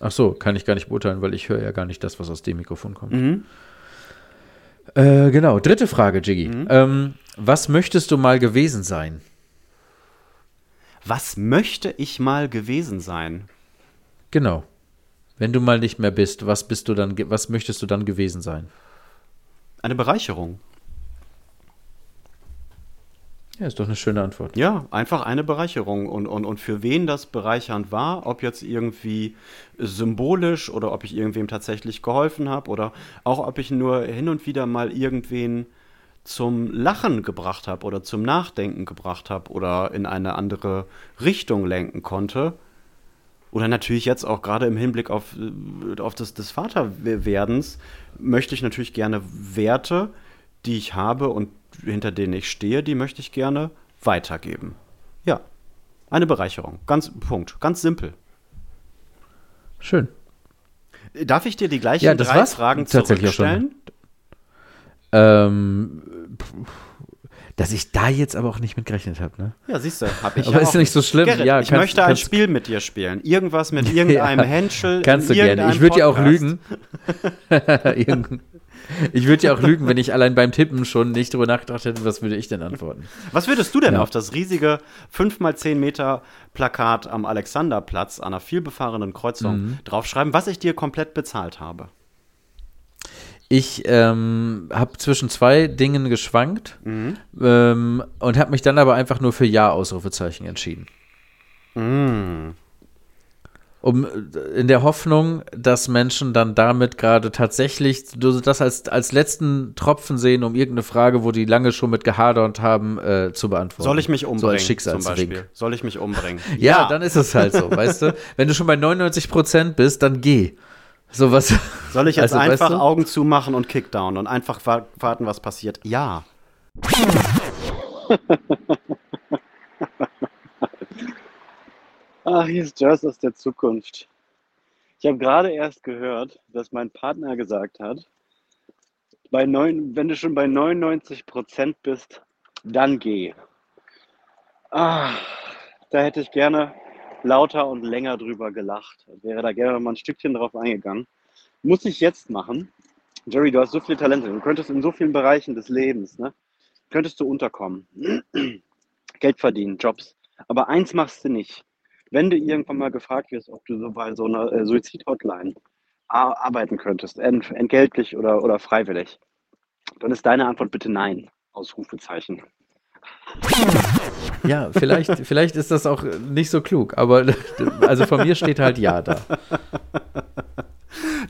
Ach so, kann ich gar nicht beurteilen, weil ich höre ja gar nicht das, was aus dem Mikrofon kommt. Genau, dritte Frage, Jiggy. Was möchtest du mal gewesen sein? Was möchte ich mal gewesen sein? Genau. Wenn du mal nicht mehr bist, was möchtest du dann gewesen sein? Eine Bereicherung. Ja, ist doch eine schöne Antwort. Ja, einfach eine Bereicherung. Und für wen das bereichernd war, ob jetzt irgendwie symbolisch oder ob ich irgendwem tatsächlich geholfen habe oder auch ob ich nur hin und wieder mal irgendwen zum Lachen gebracht habe oder zum Nachdenken gebracht habe oder in eine andere Richtung lenken konnte. Oder natürlich jetzt auch gerade im Hinblick auf das des Vaterwerdens möchte ich natürlich gerne Werte, die ich habe und hinter denen ich stehe, die möchte ich gerne weitergeben. Ja, eine Bereicherung. Ganz Punkt. Ganz simpel. Schön. Darf ich dir die gleichen drei Fragen zurückstellen? Dass ich da jetzt aber auch nicht mit gerechnet habe, ne? Ja, siehst du, habe ich aber ja auch. Aber ist nicht so schlimm. Gerrit, ja, ich möchte ein Spiel mit dir spielen. Irgendwas mit irgendeinem Henschel. Kannst du gerne. Ich würde ja auch lügen. Ich würde ja auch lügen, wenn ich allein beim Tippen schon nicht drüber nachgedacht hätte, was würde ich denn antworten. Was würdest du denn auf das riesige 5x10 Meter Plakat am Alexanderplatz an einer vielbefahrenen Kreuzung draufschreiben, was ich dir komplett bezahlt habe? Ich habe zwischen zwei Dingen geschwankt und habe mich dann aber einfach nur für Ja-Ausrufezeichen entschieden. Um in der Hoffnung, dass Menschen dann damit gerade tatsächlich das als letzten Tropfen sehen, um irgendeine Frage, wo die lange schon mit gehadert haben, zu beantworten. Soll ich mich umbringen? So als Schicksalswink. Soll ich mich umbringen? Ja, dann ist es halt so, weißt du? Wenn du schon bei 99% bist, dann geh. So was, soll ich jetzt einfach weißt du? Augen zumachen und Kickdown und einfach warten, was passiert? Ja. Ach, hier ist Jazz aus der Zukunft. Ich habe gerade erst gehört, dass mein Partner gesagt hat, wenn du schon bei 99% bist, dann geh. Ach, da hätte ich gerne lauter und länger drüber gelacht. Wäre da gerne mal ein Stückchen drauf eingegangen. Muss ich jetzt machen. Jerry, du hast so viele Talente. Du könntest in so vielen Bereichen des Lebens, ne? Könntest du unterkommen. Geld verdienen, Jobs. Aber eins machst du nicht. Wenn du irgendwann mal gefragt wirst, ob du so bei so einer Suizid-Hotline arbeiten könntest, entgeltlich oder freiwillig, dann ist deine Antwort bitte nein. Ausrufezeichen. Ja, vielleicht ist das auch nicht so klug, aber also von mir steht halt ja da.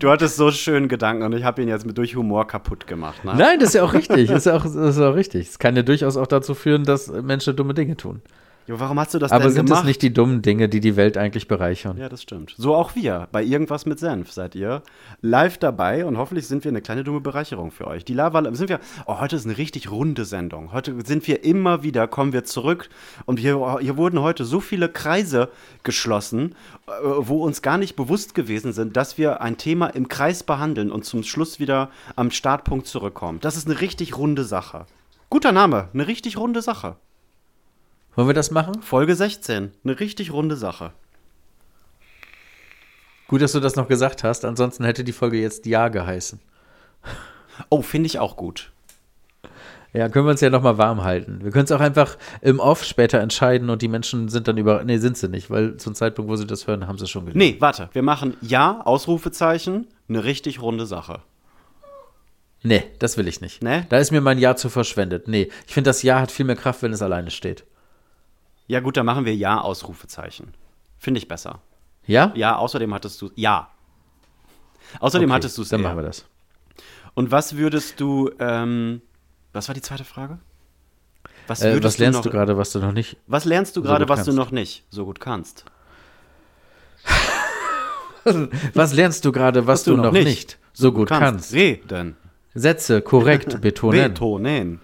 Du hattest so schönen Gedanken und ich habe ihn jetzt durch Humor kaputt gemacht. Ne? Nein, das ist ja auch richtig. Das ist auch richtig. Es kann ja durchaus auch dazu führen, dass Menschen dumme Dinge tun. Jo, warum hast du das denn gemacht? Aber sind es nicht die dummen Dinge, die die Welt eigentlich bereichern? Ja, das stimmt. So auch wir. Bei Irgendwas mit Senf seid ihr live dabei und hoffentlich sind wir eine kleine dumme Bereicherung für euch. Die Lava sind wir. Oh, heute ist eine richtig runde Sendung. Heute sind wir immer wieder, kommen wir zurück und hier wurden heute so viele Kreise geschlossen, wo uns gar nicht bewusst gewesen sind, dass wir ein Thema im Kreis behandeln und zum Schluss wieder am Startpunkt zurückkommen. Das ist eine richtig runde Sache. Guter Name, eine richtig runde Sache. Wollen wir das machen? Folge 16. Eine richtig runde Sache. Gut, dass du das noch gesagt hast. Ansonsten hätte die Folge jetzt Ja geheißen. Oh, finde ich auch gut. Ja, können wir uns ja nochmal warm halten. Wir können es auch einfach im Off später entscheiden und die Menschen sind dann nee, sind sie nicht, weil zum Zeitpunkt, wo sie das hören, haben sie schon gelernt. Nee, warte. Wir machen Ja, Ausrufezeichen, eine richtig runde Sache. Nee, das will ich nicht. Nee? Da ist mir mein Ja zu verschwendet. Nee, ich finde, das Ja hat viel mehr Kraft, wenn es alleine steht. Ja gut, dann machen wir Ja-Ausrufezeichen. Finde ich besser. Ja? Ja, außerdem hattest du Ja. Außerdem okay, hattest du es. Dann machen wir das. Und was würdest du, was war die zweite Frage? Was lernst du gerade, was du noch nicht? Was lernst du gerade, was du noch nicht so gut kannst? Was lernst du gerade, was du noch nicht so gut kannst? Reden. Sätze korrekt betonen. Betonen.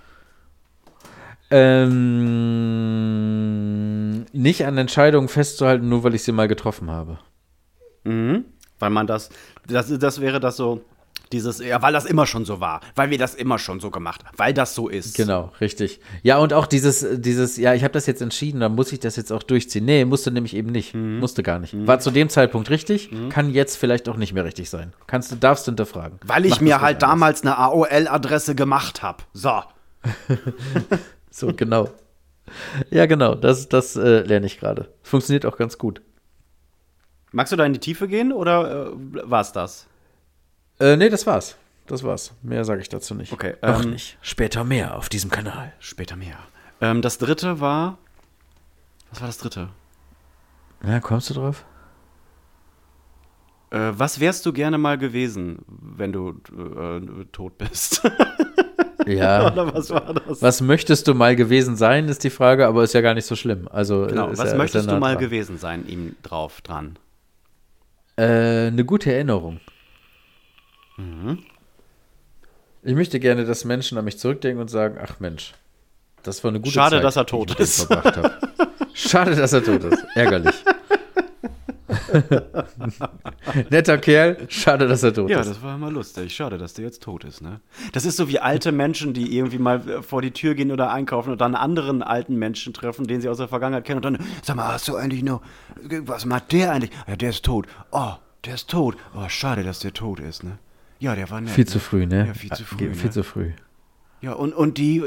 Nicht an Entscheidungen festzuhalten, nur weil ich sie mal getroffen habe. Mhm. Weil man das wäre das so, dieses, ja, weil das immer schon so war, weil wir das immer schon so gemacht haben, weil das so ist. Genau, richtig. Ja, und auch dieses, ja, ich habe das jetzt entschieden, dann muss ich das jetzt auch durchziehen. Nee, musste nämlich eben nicht, musste gar nicht. War zu dem Zeitpunkt richtig, kann jetzt vielleicht auch nicht mehr richtig sein. Darfst du hinterfragen. Weil ich mir halt damals eine AOL-Adresse gemacht habe. So. So, genau. Ja, genau, das lerne ich gerade. Funktioniert auch ganz gut. Magst du da in die Tiefe gehen oder war's das? Nee, das war's. Mehr sage ich dazu nicht. Okay. Noch nicht. Später mehr auf diesem Kanal. Das dritte war. Was war das dritte? Ja, kommst du drauf? Was wärst du gerne mal gewesen, wenn du tot bist? Ja. Oder was war das? Was möchtest du mal gewesen sein, ist die Frage, aber ist ja gar nicht so schlimm. Also, genau, was ja, möchtest du mal dran. Gewesen sein, ihm drauf dran? Eine gute Erinnerung. Mhm. Ich möchte gerne, dass Menschen an mich zurückdenken und sagen, ach Mensch, das war eine gute Schade, Zeit, dass er tot ist. Schade, dass er tot ist. Ärgerlich. Netter Kerl, schade, dass er tot ist. Ja, das war mal lustig. Schade, dass der jetzt tot ist, ne? Das ist so wie alte Menschen, die irgendwie mal vor die Tür gehen oder einkaufen und dann anderen alten Menschen treffen, den sie aus der Vergangenheit kennen und dann, sag mal, hast du eigentlich noch, was macht der eigentlich? Ja, der ist tot. Oh, der ist tot. Oh, schade, dass der tot ist, ne? Ja, der war nett. Viel zu früh, ne? Ja, viel zu früh. Viel zu früh. Ja, und die,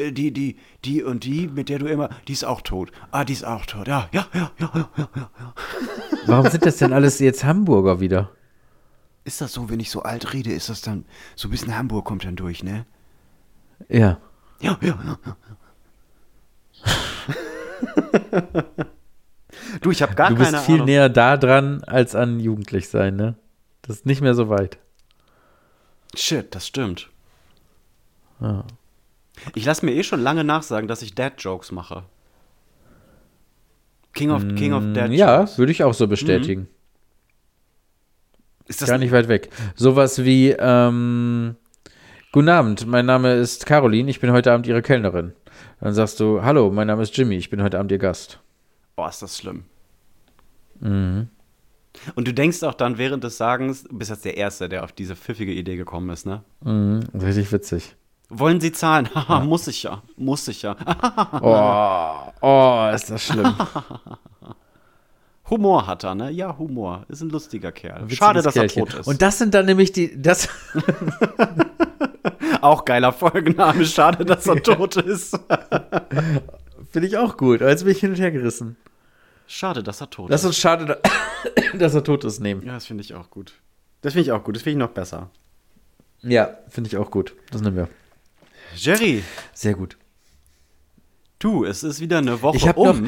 mit der du immer, die ist auch tot. Ah, die ist auch tot. Ja. Warum sind das denn alles jetzt Hamburger wieder? Ist das so, wenn ich so alt rede, ist das dann, so ein bisschen Hamburg kommt dann durch, ne? Ja. Ja. Du, ich habe gar keine Ahnung. Du bist viel Ahnung. Näher da dran, als an jugendlich sein, ne? Das ist nicht mehr so weit. Shit, das stimmt. Ja. Ich lasse mir eh schon lange nachsagen, dass ich Dad-Jokes mache. King of Dad-Jokes. Ja, würde ich auch so bestätigen. Ist das gar nicht weit weg. Sowas wie, guten Abend, mein Name ist Caroline, ich bin heute Abend Ihre Kellnerin. Dann sagst du, hallo, mein Name ist Jimmy, ich bin heute Abend Ihr Gast. Boah, ist das schlimm. Mhm. Und du denkst auch dann während des Sagens, du bist jetzt der Erste, der auf diese pfiffige Idee gekommen ist, ne? Mhm, richtig witzig. Wollen Sie zahlen? Haha, muss ich ja. oh, ist das schlimm. Humor hat er, ne? Ja, Humor. Ist ein lustiger Kerl. Schade, dass Kerlchen. Er tot ist. Und das sind dann nämlich das auch geiler Folgenname. Schade, dass er tot ist. Finde ich auch gut. Jetzt bin ich hin und her gerissen. Schade, dass er tot ist. Lass uns schade, dass er tot ist nehmen. Ja, das finde ich auch gut. Das finde ich noch besser. Ja, finde ich auch gut. Das nehmen wir. Jerry. Sehr gut. Du, es ist wieder eine Woche noch,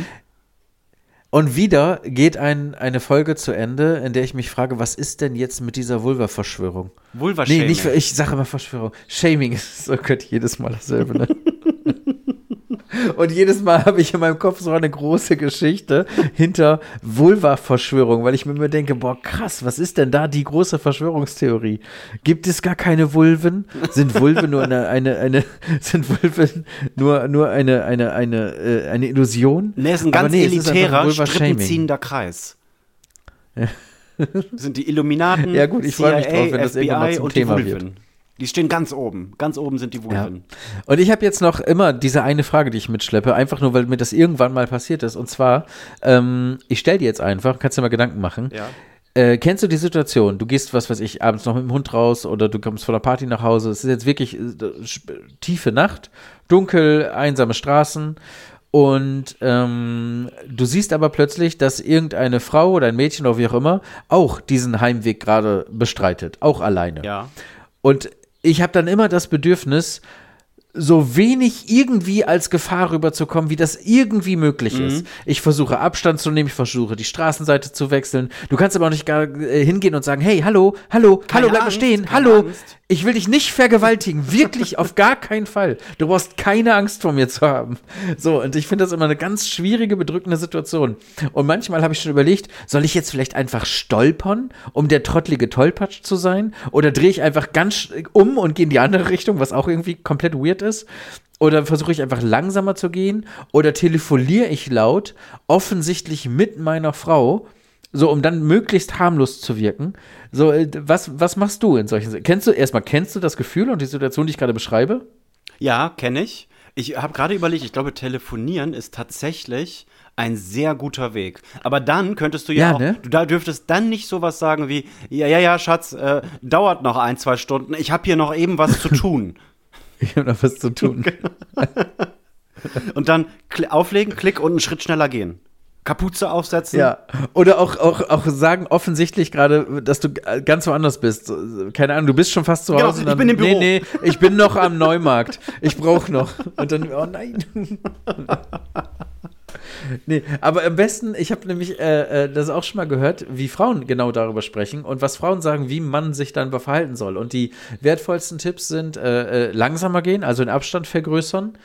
und wieder geht eine Folge zu Ende, in der ich mich frage, was ist denn jetzt mit dieser Vulva-Verschwörung? Vulva-Shaming. Nee, nicht, ich sage immer Verschwörung. Shaming ist so gut, jedes Mal dasselbe, ne? Und jedes Mal habe ich in meinem Kopf so eine große Geschichte hinter Vulva-Verschwörung, weil ich mir immer denke, boah, krass, was ist denn da die große Verschwörungstheorie? Gibt es gar keine Vulven? Sind Vulven nur eine Illusion? Nee, ist ein ganz elitärer, strippenziehender Kreis. Ja. Sind die Illuminaten, ja gut, ich freue mich drauf, wenn das FBI irgendwann mal zum Thema wird. Die stehen ganz oben. Ganz oben sind die Wurzeln. Ja. Und ich habe jetzt noch immer diese eine Frage, die ich mitschleppe, einfach nur, weil mir das irgendwann mal passiert ist. Und zwar, ich stelle dir jetzt einfach, kannst dir mal Gedanken machen. Ja. Kennst du die Situation, du gehst, was weiß ich, abends noch mit dem Hund raus oder du kommst von der Party nach Hause. Es ist jetzt wirklich tiefe Nacht, dunkel, einsame Straßen. Und du siehst aber plötzlich, dass irgendeine Frau oder ein Mädchen oder wie auch immer auch diesen Heimweg gerade bestreitet, auch alleine. Ja. Und ich habe dann immer das Bedürfnis, so wenig irgendwie als Gefahr rüberzukommen, wie das irgendwie möglich ist. Ich versuche Abstand zu nehmen, ich versuche die Straßenseite zu wechseln. Du kannst aber auch nicht gar hingehen und sagen, hey, hallo, bleib mal stehen, hallo, ich will dich nicht vergewaltigen, wirklich, auf gar keinen Fall. Du brauchst keine Angst vor mir zu haben. So, und ich finde das immer eine ganz schwierige, bedrückende Situation. Und manchmal habe ich schon überlegt, soll ich jetzt vielleicht einfach stolpern, um der trottelige Tollpatsch zu sein? Oder drehe ich einfach ganz um und gehe in die andere Richtung, was auch irgendwie komplett weird ist, oder versuche ich einfach langsamer zu gehen, oder telefoniere ich laut, offensichtlich mit meiner Frau, so um dann möglichst harmlos zu wirken. So, was machst du in solchen, kennst du das Gefühl und die Situation, die ich gerade beschreibe? Ja, kenne ich. Ich habe gerade überlegt, ich glaube, telefonieren ist tatsächlich ein sehr guter Weg. Aber dann könntest du ja auch, ne? Du dürftest dann nicht sowas sagen wie, ja, Schatz, dauert noch 1-2 Stunden, ich habe hier noch eben was zu tun. Ich habe noch was zu tun. Und dann auflegen, Klick und einen Schritt schneller gehen. Kapuze aufsetzen. Ja, oder auch sagen offensichtlich gerade, dass du ganz woanders bist. Keine Ahnung, du bist schon fast zu Hause. Genau, ich bin im Büro. Nee, ich bin noch am Neumarkt. Ich brauche noch. Und dann, oh nein. Nee, aber am besten, ich habe nämlich das auch schon mal gehört, wie Frauen genau darüber sprechen und was Frauen sagen, wie man sich dann verhalten soll. Und die wertvollsten Tipps sind langsamer gehen, also den Abstand vergrößern,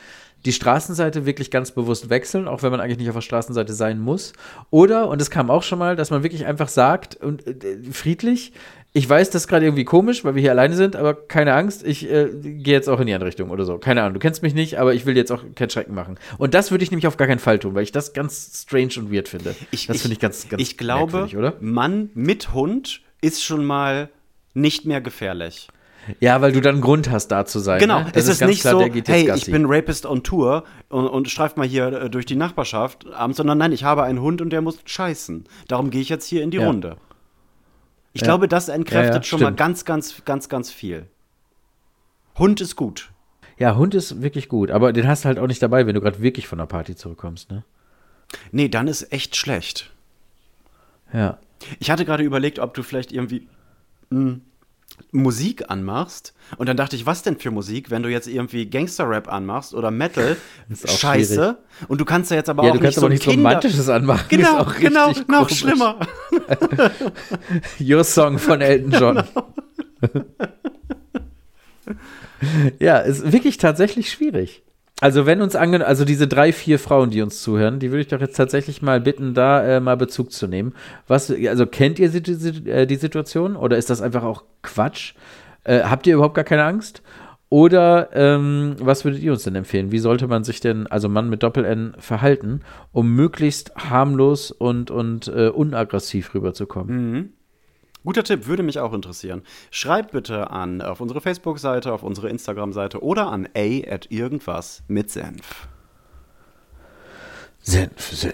die Straßenseite wirklich ganz bewusst wechseln, auch wenn man eigentlich nicht auf der Straßenseite sein muss. Oder, und das kam auch schon mal, dass man wirklich einfach sagt, und friedlich, ich weiß, das ist gerade irgendwie komisch, weil wir hier alleine sind, aber keine Angst, ich gehe jetzt auch in die andere Richtung oder so. Keine Ahnung, du kennst mich nicht, aber ich will jetzt auch keinen Schrecken machen. Und das würde ich nämlich auf gar keinen Fall tun, weil ich das ganz strange und weird finde. Das finde ich ganz, ganz ich glaube, oder? Mann mit Hund ist schon mal nicht mehr gefährlich. Ja, weil du dann Grund hast, da zu sein. Genau, ne? Es ist nicht klar, so, hey, ich bin Rapist on Tour und streife mal hier durch die Nachbarschaft abends, sondern nein, ich habe einen Hund und der muss scheißen. Darum gehe ich jetzt hier in die Runde. Ich glaube, das entkräftet schon mal ganz, ganz, ganz, ganz viel. Hund ist gut. Ja, Hund ist wirklich gut, aber den hast du halt auch nicht dabei, wenn du gerade wirklich von der Party zurückkommst, ne? Nee, dann ist echt schlecht. Ja. Ich hatte gerade überlegt, ob du vielleicht irgendwie Musik anmachst und dann dachte ich, was denn für Musik, wenn du jetzt irgendwie Gangster-Rap anmachst oder Metal, scheiße schwierig. Und du kannst ja jetzt aber auch nicht so nichts Romantisches anmachen. Genau, ist auch genau, noch schlimmer. Your Song von Elton John. Genau. Ja, ist wirklich tatsächlich schwierig. Also wenn uns also diese 3, 4 Frauen, die uns zuhören, die würde ich doch jetzt tatsächlich mal bitten, da mal Bezug zu nehmen. Also kennt ihr die Situation oder ist das einfach auch Quatsch? Habt ihr überhaupt gar keine Angst? Oder was würdet ihr uns denn empfehlen? Wie sollte man sich denn, also Mann mit Doppel-N, verhalten, um möglichst harmlos und unaggressiv rüberzukommen? Mhm. Guter Tipp, würde mich auch interessieren. Schreibt bitte auf unsere Facebook-Seite, auf unsere Instagram-Seite oder an @irgendwas mit Senf. Senf.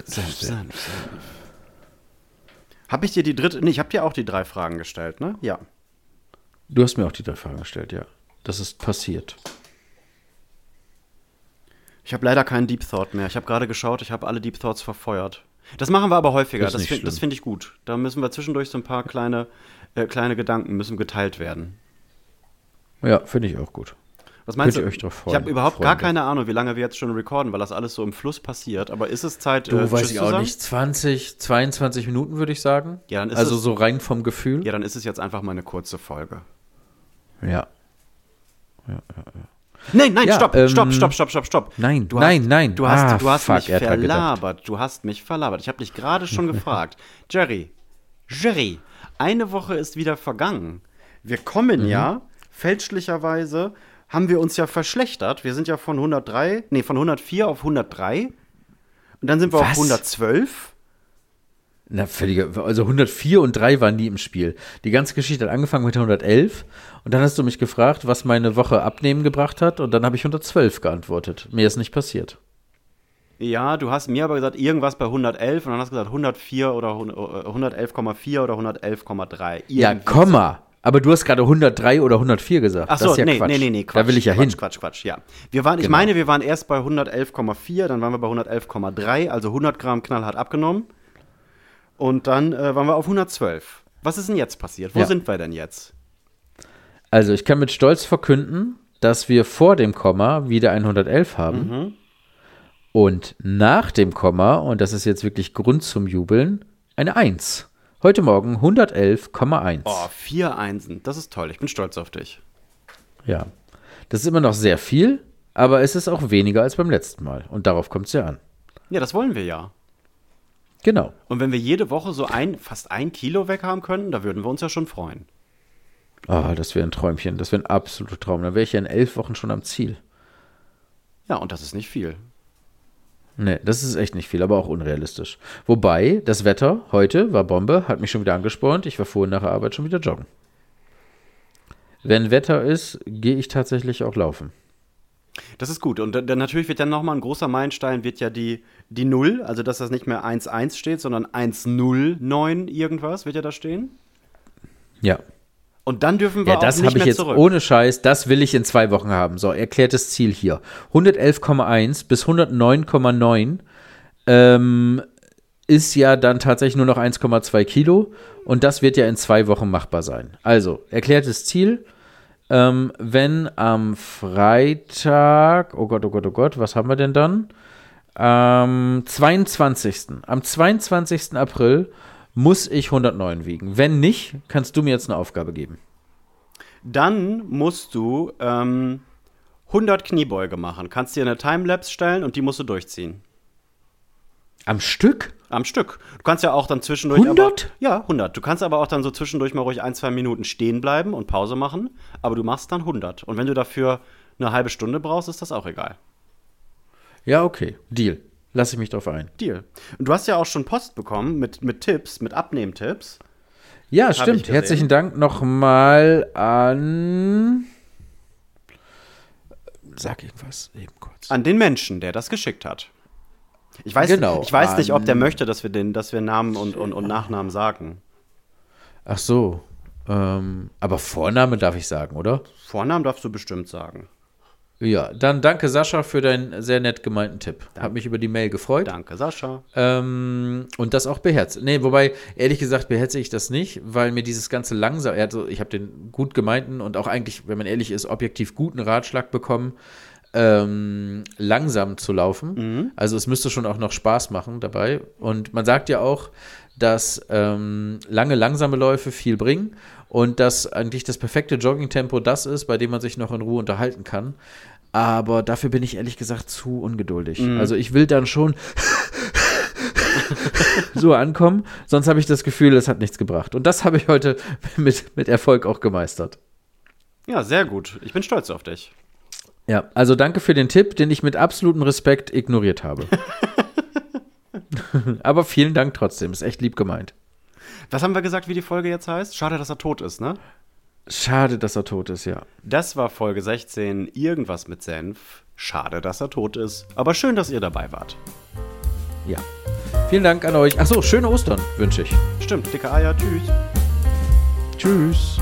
Habe ich dir die dritte? Nee, ich habe dir auch die 3 Fragen gestellt, ne? Ja. Du hast mir auch die 3 Fragen gestellt, ja. Das ist passiert. Ich habe leider keinen Deep Thought mehr. Ich habe gerade geschaut, ich habe alle Deep Thoughts verfeuert. Das machen wir aber häufiger, das finde ich gut. Da müssen wir zwischendurch so ein paar kleine Gedanken müssen geteilt werden. Ja, finde ich auch gut. Was meinst du? Euch drauf freuen, ich habe überhaupt gar keine Ahnung, wie lange wir jetzt schon recorden, weil das alles so im Fluss passiert. Aber ist es Zeit, weiß ich auch nicht, 20, 22 Minuten würde ich sagen. Ja, dann ist also so rein vom Gefühl. Ja, dann ist es jetzt einfach mal eine kurze Folge. Ja. Nein, ja, stopp. Nein. Du hast mich verlabert. Ich habe dich gerade schon gefragt. Jerry, eine Woche ist wieder vergangen. Wir kommen fälschlicherweise, haben wir uns ja verschlechtert. Wir sind ja von 104 auf 103. Und dann sind wir auf 112. Na, also 104 und 3 waren nie im Spiel. Die ganze Geschichte hat angefangen mit 111 und dann hast du mich gefragt, was meine Woche abnehmen gebracht hat und dann habe ich 112 geantwortet. Mir ist nicht passiert. Ja, du hast mir aber gesagt, irgendwas bei 111 und dann hast du gesagt 104 oder 111,4 oder 111,3. Ja, Komma. Aber du hast gerade 103 oder 104 gesagt. Ach so, das ist ja Quatsch. Nee, Quatsch. Da will ich ja hin. Quatsch, ja. Ich meine, wir waren erst bei 111,4, dann waren wir bei 111,3, also 100 Gramm knallhart abgenommen. Und dann waren wir auf 112. Was ist denn jetzt passiert? Wo sind wir denn jetzt? Also ich kann mit Stolz verkünden, dass wir vor dem Komma wieder 111 haben. Und nach dem Komma, und das ist jetzt wirklich Grund zum Jubeln, eine 1. Heute Morgen 111,1. Oh, 4 Einsen. Das ist toll. Ich bin stolz auf dich. Ja, das ist immer noch sehr viel, aber es ist auch weniger als beim letzten Mal. Und darauf kommt es ja an. Ja, das wollen wir ja. Genau. Und wenn wir jede Woche so fast 1 Kilo weghaben könnten, da würden wir uns ja schon freuen. Ah, das wäre ein Träumchen. Das wäre ein absoluter Traum. Dann wäre ich ja in 11 Wochen schon am Ziel. Ja, und das ist nicht viel. Nee, das ist echt nicht viel, aber auch unrealistisch. Wobei, das Wetter heute war Bombe, hat mich schon wieder angespornt. Ich war vorhin nach der Arbeit schon wieder joggen. Wenn Wetter ist, gehe ich tatsächlich auch laufen. Das ist gut. Und dann natürlich wird dann nochmal ein großer Meilenstein, wird ja die 0, also dass das nicht mehr 1,1 steht, sondern 1,09 irgendwas wird ja da stehen. Ja. Und dann dürfen wir auch nicht mehr zurück. Ja, das habe ich jetzt ohne Scheiß, das will ich in 2 Wochen haben. So, erklärtes Ziel hier. 111,1 bis 109,9 ist ja dann tatsächlich nur noch 1,2 Kilo und das wird ja in 2 Wochen machbar sein. Also, erklärtes Ziel, wenn am Freitag, oh Gott, was haben wir denn dann? Am 22. April muss ich 109 wiegen. Wenn nicht, kannst du mir jetzt eine Aufgabe geben. Dann musst du 100 Kniebeuge machen. Kannst dir eine Timelapse stellen und die musst du durchziehen. Am Stück? Am Stück. Du kannst ja auch dann zwischendurch 100? Ja, 100. Du kannst aber auch dann so zwischendurch mal ruhig 1, 2 Minuten stehen bleiben und Pause machen. Aber du machst dann 100. Und wenn du dafür eine halbe Stunde brauchst, ist das auch egal. Ja, okay. Deal. Lass ich mich drauf ein. Deal. Und du hast ja auch schon Post bekommen mit Tipps, mit Abnehmtipps. Ja, das stimmt. Herzlichen Dank nochmal an Sag irgendwas eben kurz. An den Menschen, der das geschickt hat. Ich weiß nicht, ob der möchte, dass wir Namen und Nachnamen sagen. Ach so. Aber Vorname darf ich sagen, oder? Vornamen darfst du bestimmt sagen. Ja, dann danke Sascha für deinen sehr nett gemeinten Tipp. Danke. Hab mich über die Mail gefreut. Danke Sascha. Und das auch beherzt. Nee, wobei, ehrlich gesagt, beherze ich das nicht, weil mir dieses ganze langsam, also ich habe den gut gemeinten und auch eigentlich, wenn man ehrlich ist, objektiv guten Ratschlag bekommen, langsam zu laufen. Mhm. Also es müsste schon auch noch Spaß machen dabei. Und man sagt ja auch, dass lange, langsame Läufe viel bringen und dass eigentlich das perfekte Joggingtempo das ist, bei dem man sich noch in Ruhe unterhalten kann. Aber dafür bin ich ehrlich gesagt zu ungeduldig. Mhm. Also ich will dann schon so ankommen, sonst habe ich das Gefühl, es hat nichts gebracht. Und das habe ich heute mit Erfolg auch gemeistert. Ja, sehr gut. Ich bin stolz auf dich. Ja, also danke für den Tipp, den ich mit absolutem Respekt ignoriert habe. Aber vielen Dank trotzdem, ist echt lieb gemeint. Was haben wir gesagt, wie die Folge jetzt heißt? Schade, dass er tot ist, ne? Schade, dass er tot ist, ja. Das war Folge 16, irgendwas mit Senf. Schade, dass er tot ist. Aber schön, dass ihr dabei wart. Ja. Vielen Dank an euch. Achso, schöne Ostern wünsche ich. Stimmt, dicke Eier, tschüss. Tschüss.